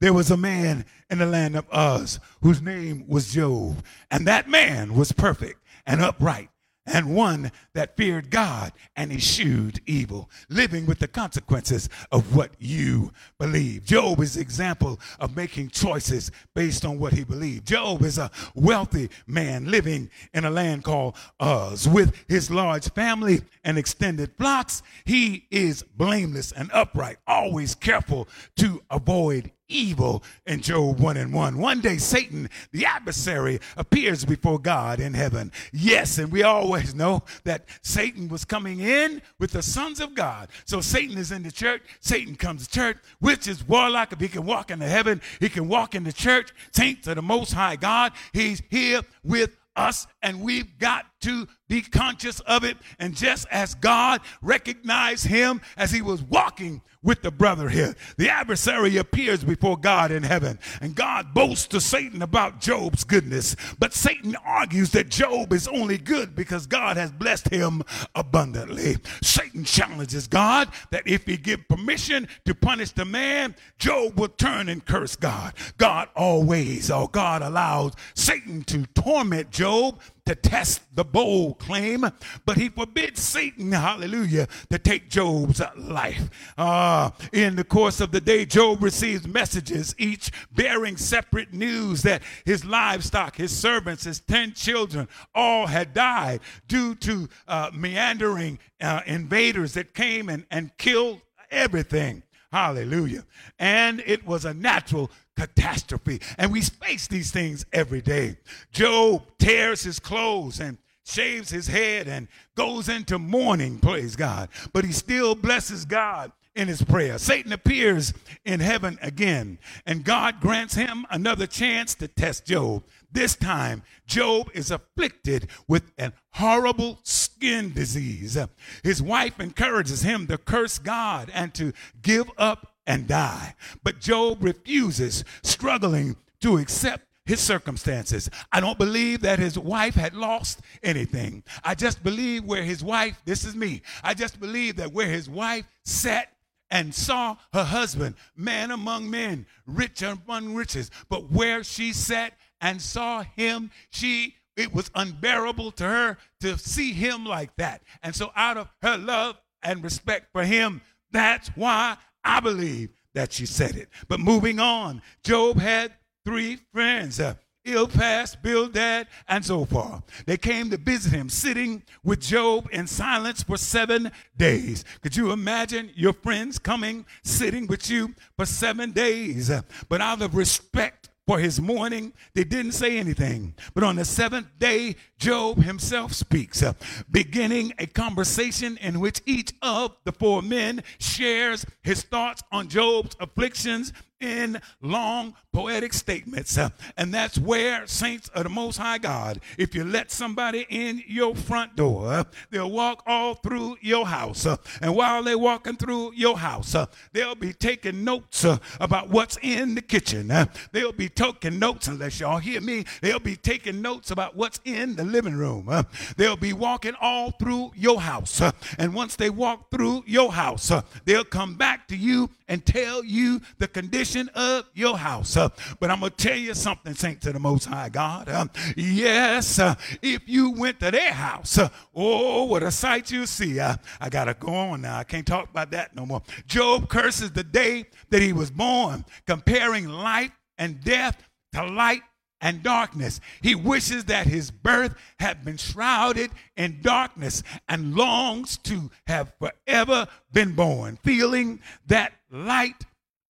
There was a man in the land of Uz whose name was Job, and that man was perfect and upright, and one that feared God and eschewed evil, living with the consequences of what you believe. Job is an example of making choices based on what he believed. Job is a wealthy man living in a land called Uz. With his large family and extended flocks, he is blameless and upright, always careful to avoid evil in Job one and one. One day Satan, the adversary, appears before God in heaven. Yes, and we always know that Satan was coming in with the sons of God. So Satan is in the church. Satan comes to church, which is warlock. If he can walk into heaven, he can walk into church. Saints of the Most High God, he's here with us, and we've got to be conscious of it. And just as God recognized him as he was walking with the brother here, the adversary appears before God in heaven, and God boasts to Satan about Job's goodness. But Satan argues that Job is only good because God has blessed him abundantly. Satan challenges God that if he give permission to punish the man, Job will turn and curse God. God always, or God allows Satan to torment Job, to test the bold claim, but he forbids Satan, hallelujah, to take Job's life. Uh, in the course of the day, Job receives messages, each bearing separate news that his livestock, his servants, his ten children, all had died due to uh, meandering uh, invaders that came and, and killed everything. Hallelujah. And it was a natural catastrophe. And we face these things every day. Job tears his clothes and shaves his head and goes into mourning, praise God. But he still blesses God in his prayer. Satan appears in heaven again, and God grants him another chance to test Job. This time, Job is afflicted with an horrible skin disease. His wife encourages him to curse God and to give up and die. But Job refuses, struggling to accept his circumstances. I don't believe that his wife had lost anything. I just believe where his wife, this is me, I just believe that where his wife sat and saw her husband, man among men, rich among riches, but where she sat and saw him, she it was unbearable to her to see him like that. And so out of her love and respect for him, that's why I believe that she said it. But moving on, Job had three friends, uh, Elpass, Bildad, and Zophar. They came to visit him, sitting with Job in silence for seven days. Could you imagine your friends coming, sitting with you for seven days? But out of respect for his mourning, they didn't say anything. But on the seventh day, Job himself speaks, uh, beginning a conversation in which each of the four men shares his thoughts on Job's afflictions in long poetic statements. And that's where, saints of the Most High God, if you let somebody in your front door, they'll walk all through your house. And while they're walking through your house, they'll be taking notes about what's in the kitchen. They'll be taking notes, unless y'all hear me, they'll be taking notes about what's in the living room. They'll be walking all through your house. And once they walk through your house, they'll come back to you and tell you the condition of your house. Uh, but I'm going to tell you something, saints of the Most High God. Uh, yes, uh, if you went to their house, uh, oh, what a sight you see. Uh, I got to go on now. I can't talk about that no more. Job curses the day that he was born, comparing life and death to light and darkness. He wishes that his birth had been shrouded in darkness and longs to have forever been born, feeling that light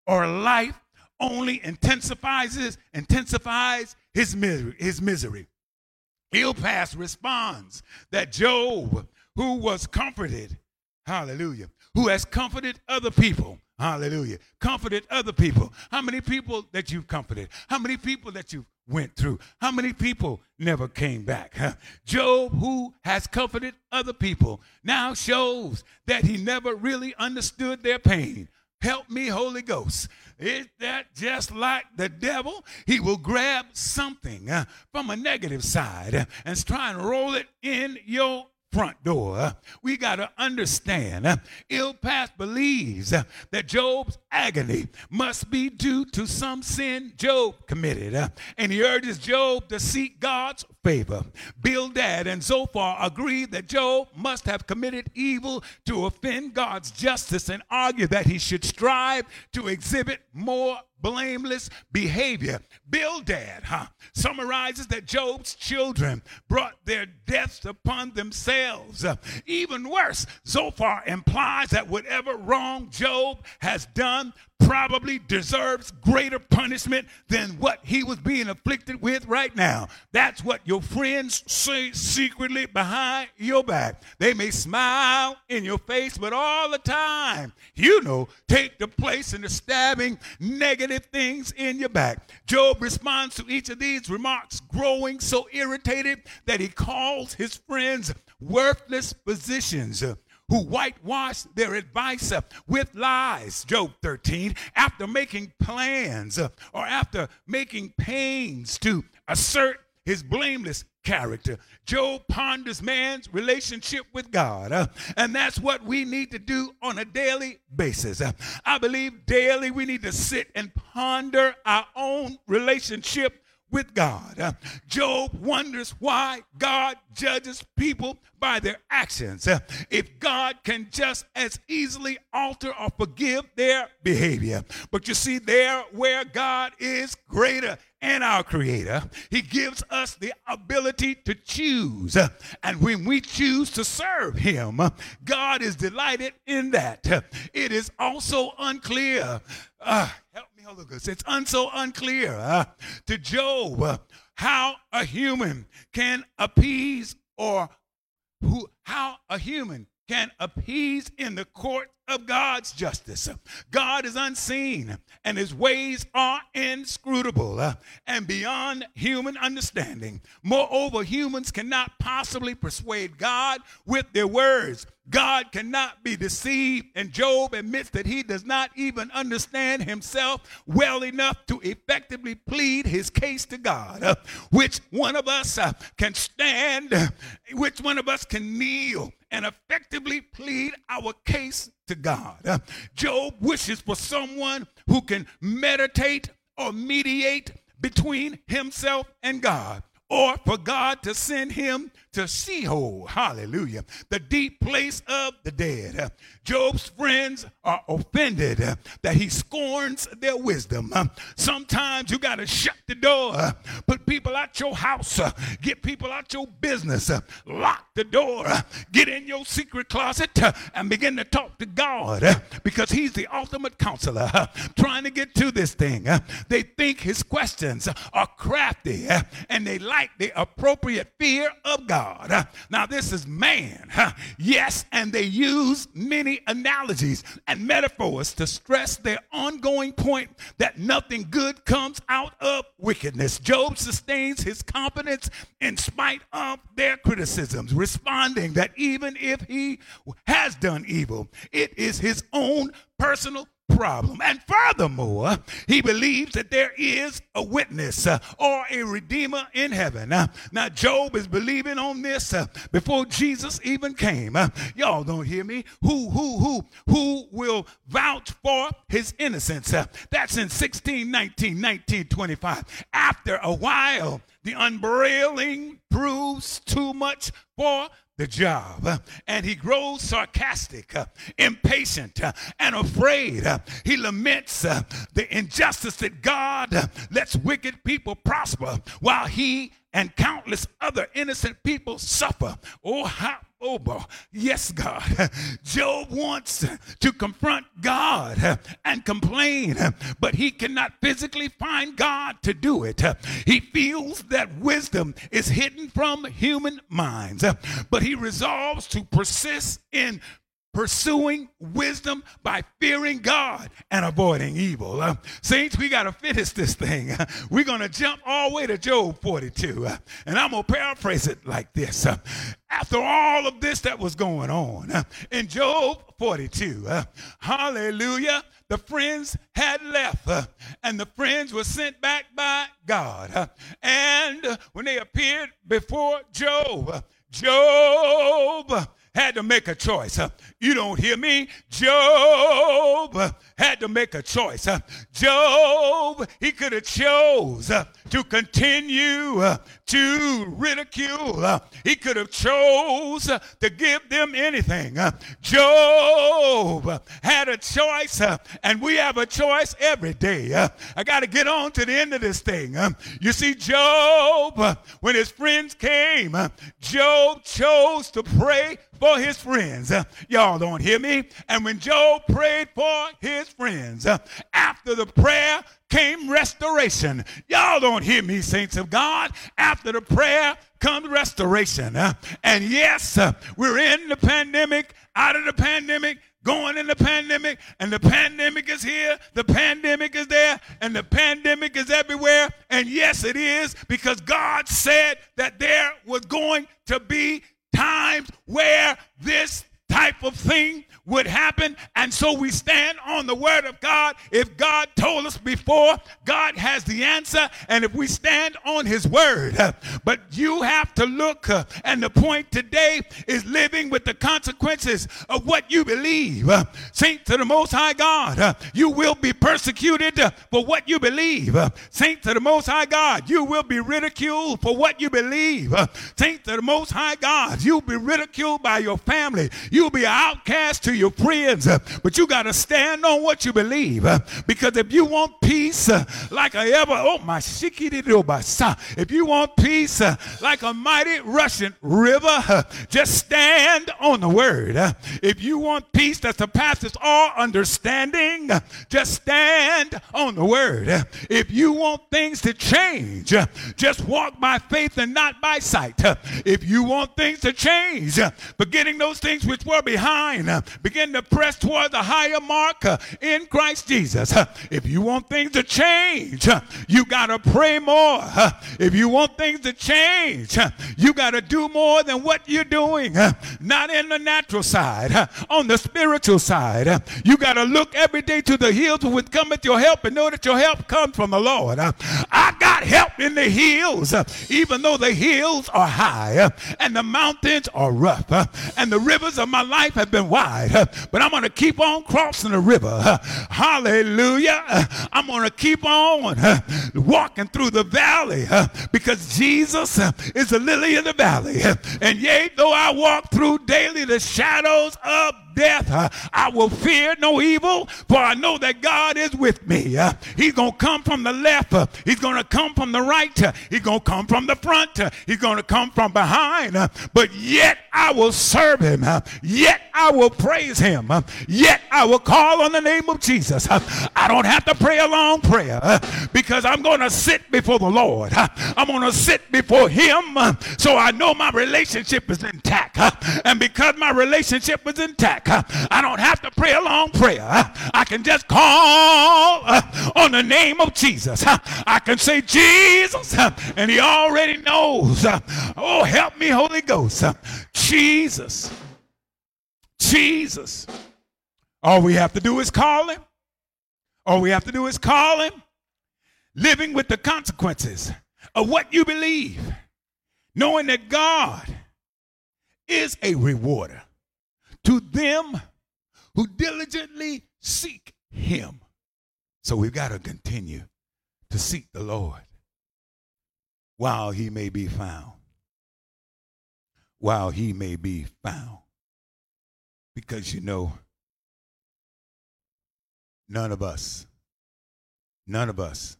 or life only intensifies, intensifies his misery, his misery. Eliphaz responds that Job, who was comforted, hallelujah, who has comforted other people, hallelujah, comforted other people. How many people that you've comforted? How many people that you've went through? How many people never came back? Huh? Job, who has comforted other people, now shows that he never really understood their pain. Help me, Holy Ghost. Is that just like the devil? He will grab something uh, from a negative side uh, and try and roll it in your front door. We got to understand, uh, Eliphaz believes uh, that Job's agony must be due to some sin Job committed, uh, and he urges Job to seek God's favor. Bildad and Zophar agree that Job must have committed evil to offend God's justice and argue that he should strive to exhibit more blameless behavior. Bildad huh, summarizes that Job's children brought their deaths upon themselves. Uh, even worse, Zophar implies that whatever wrong Job has done probably deserves greater punishment than what he was being afflicted with right now. That's what your friends say secretly behind your back. They may smile in your face, but all the time, you know, take the place in the stabbing negative things in your back. Job responds to each of these remarks, growing so irritated that he calls his friends worthless physicians who whitewash their advice with lies, Job thirteen, after making plans or after making pains to assert his blameless character. Job ponders man's relationship with God, uh, and that's what we need to do on a daily basis. Uh, I believe daily we need to sit and ponder our own relationship with God. Uh, Job wonders why God judges people by their actions. Uh, if God can just as easily alter or forgive their behavior. But you see, there where God is greater and our Creator, He gives us the ability to choose. Uh, and when we choose to serve Him, uh, God is delighted in that. Uh, it is also unclear. Uh, help me, Holy Ghost. It's un- so unclear uh, to Job uh, how a human can appease or who how a human can appease in the court of God's justice. God is unseen, and his ways are inscrutable uh, and beyond human understanding. Moreover, humans cannot possibly persuade God with their words. God cannot be deceived, and Job admits that he does not even understand himself well enough to effectively plead his case to God. Uh, which one of us uh, can stand, uh, which one of us can kneel and effectively plead our case to God? Uh, Job wishes for someone who can meditate or mediate between himself and God, or for God to send him to Sheol, hallelujah, the deep place of the dead. Job's friends are offended that he scorns their wisdom. Sometimes you got to shut the door, put people out your house, get people out your business, lock the door, get in your secret closet and begin to talk to God, because he's the ultimate counselor trying to get to this thing. They think his questions are crafty, and they like the appropriate fear of God. Now this is man. Yes, and they use many analogies and metaphors to stress their ongoing point that nothing good comes out of wickedness. Job sustains his confidence in spite of their criticisms, responding that even if he has done evil, it is his own personal problem. And furthermore, he believes that there is a witness uh, or a redeemer in heaven. Uh, now, Job is believing on this uh, before Jesus even came. Uh, y'all don't hear me? Who, who, who, who will vouch for his innocence? Uh, that's in sixteen nineteen, nineteen twenty-five. After a while, the unbrailing proves too much for the job, uh, and he grows sarcastic, uh, impatient, uh, and afraid. Uh, he laments uh, the injustice that God uh, lets wicked people prosper while he and countless other innocent people suffer. Oh, how oboe. Yes, God. Job wants to confront God and complain, but he cannot physically find God to do it. He feels that wisdom is hidden from human minds, but he resolves to persist in pursuing wisdom by fearing God and avoiding evil. Uh, saints, we got to finish this thing. Uh, we're going to jump all the way to Job forty-two. Uh, and I'm going to paraphrase it like this. Uh, after all of this that was going on uh, in Job forty-two, uh, hallelujah, the friends had left uh, and the friends were sent back by God. Uh, and uh, when they appeared before Job, uh, Job had to make a choice. You don't hear me? Job had to make a choice. Job, he could have chose to continue to ridicule. He could have chose to give them anything. Job had a choice, and we have a choice every day. I got to get on to the end of this thing. You see, Job, when his friends came, Job chose to pray for his friends. Uh, y'all don't hear me? And when Job prayed for his friends, uh, after the prayer came restoration. Y'all don't hear me, saints of God. After the prayer comes restoration. Uh, and yes, uh, we're in the pandemic, out of the pandemic, going in the pandemic, and the pandemic is here, the pandemic is there, and the pandemic is everywhere. And yes, it is, because God said that there was going to be times where this type of thing would happen, and so we stand on the word of God. If God told us before, God has the answer, and if we stand on his word. But you have to look, and the point today is living with the consequences of what you believe. Saint to the Most High God, you will be persecuted for what you believe. Saint to the Most High God, you will be ridiculed for what you believe. Saint to the Most High God, you'll be ridiculed by your family. You'll be an outcast to your friends, but you got to stand on what you believe, because if you want peace like a ever, oh my shikididobasa, if you want peace like a mighty rushing river, just stand on the word. If you want peace that surpasses all understanding, just stand on the word. If you want things to change, just walk by faith and not by sight. If you want things to change, forgetting those things which were behind, uh, begin to press toward the higher mark uh, in Christ Jesus. Uh, if you want things to change, uh, you got to pray more. Uh, if you want things to change, uh, you got to do more than what you're doing. Uh, not in the natural side, uh, on the spiritual side. Uh, you got to look every day to the hills with cometh your help, and know that your help comes from the Lord. Uh, I got help in the hills, uh, even though the hills are high uh, and the mountains are rough uh, and the rivers of my life have been wide, but I'm going to keep on crossing the river. Hallelujah. I'm going to keep on walking through the valley, because Jesus is the lily of the valley. And yea, though I walk through daily the shadows of death, uh, I will fear no evil, for I know that God is with me. Uh, he's going to come from the left. Uh, he's going to come from the right. Uh, he's going to come from the front. Uh, he's going to come from behind. Uh, but yet I will serve him. Uh, yet I will praise him. Uh, yet I will call on the name of Jesus. Uh, I don't have to pray a long prayer, uh, because I'm going to sit before the Lord. Uh, I'm going to sit before him, uh, so I know my relationship is intact. Uh, and because my relationship is intact, I don't have to pray a long prayer. I can just call on the name of Jesus. I can say, Jesus, and he already knows. Oh, help me, Holy Ghost. Jesus. Jesus. All we have to do is call him. All we have to do is call him. Living with the consequences of what you believe. Knowing that God is a rewarder to them who diligently seek him. So we've got to continue to seek the Lord while he may be found. While he may be found. Because, you know, none of us, none of us,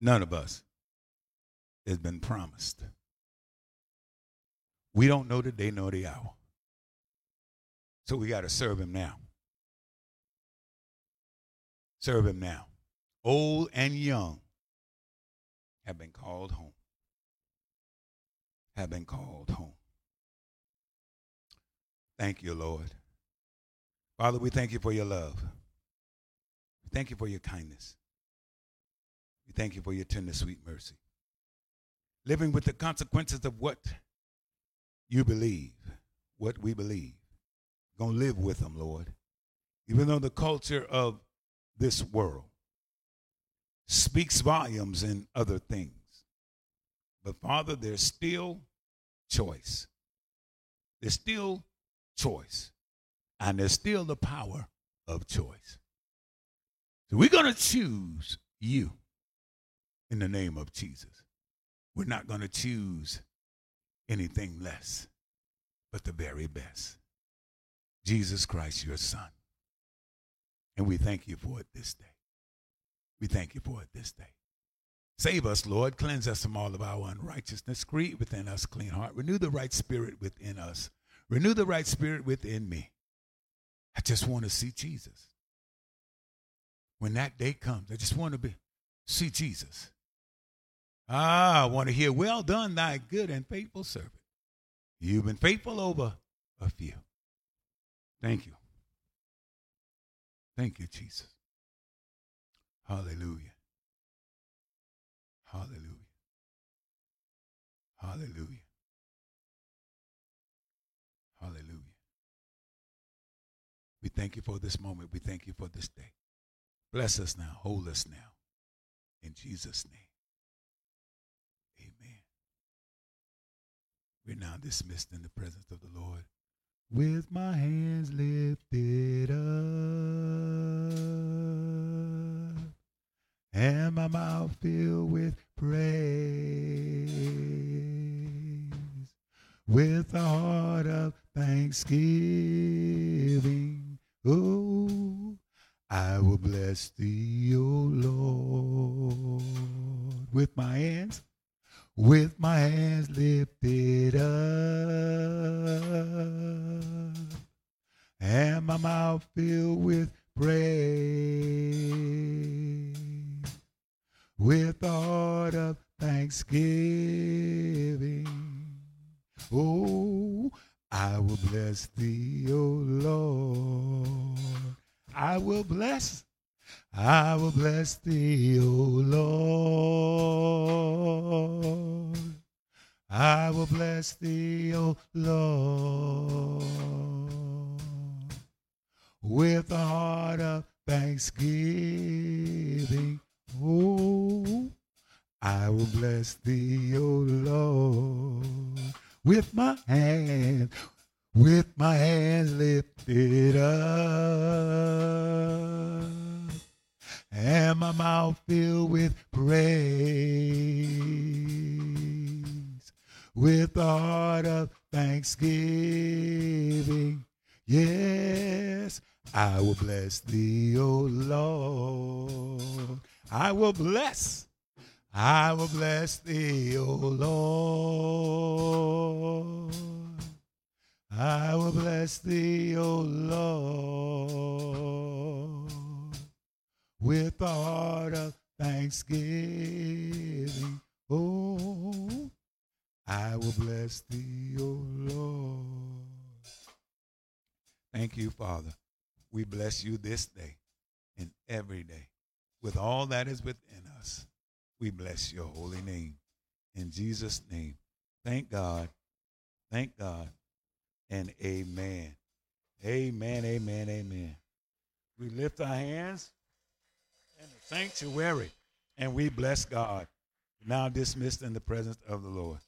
none of us has been promised. We don't know the day nor the hour. So we got to serve him now. Serve him now. Old and young have been called home. Have been called home. Thank you, Lord. Father, we thank you for your love. We thank you for your kindness. We thank you for your tender, sweet mercy. Living with the consequences of what you believe, what we believe. We're going to live with them, Lord. Even though the culture of this world speaks volumes in other things. But, Father, there's still choice. There's still choice. And there's still the power of choice. So we're going to choose you in the name of Jesus. We're not going to choose anything less but the very best. Jesus Christ, your Son. And we thank you for it this day. We thank you for it this day. Save us, Lord. Cleanse us from all of our unrighteousness. Create within us a clean heart. Renew the right spirit within us. Renew the right spirit within me. I just want to see Jesus. When that day comes, I just want to be, see Jesus. Ah, I want to hear, well done, thy good and faithful servant. You've been faithful over a few. Thank you. Thank you, Jesus. Hallelujah. Hallelujah. Hallelujah. Hallelujah. We thank you for this moment. We thank you for this day. Bless us now. Hold us now. In Jesus' name. Amen. We're now dismissed in the presence of the Lord. With my hands lifted up and my mouth filled with praise, with a heart of thanksgiving, oh, I will bless thee, O Lord. With my hands, with my hands lifted up, and my mouth filled with praise, with a heart of thanksgiving, oh, I will bless thee, O Lord. I will bless, I will bless thee, O Lord. I will bless thee, O Lord, with a heart of thanksgiving. Oh, I will bless thee, O Lord, with my hand, with my hands lifted up, and my mouth filled with praise, with the heart of thanksgiving. Yes, I will bless thee, O Lord. I will bless, I will bless thee, O Lord. I will bless thee, O Lord, with a heart of thanksgiving. Oh, I will bless thee, O Lord. Thank you, Father. We bless you this day and every day. With all that is within us, we bless your holy name. In Jesus' name, thank God. Thank God. And amen. Amen, amen, amen. We lift our hands in the sanctuary and we bless God. Now dismissed in the presence of the Lord.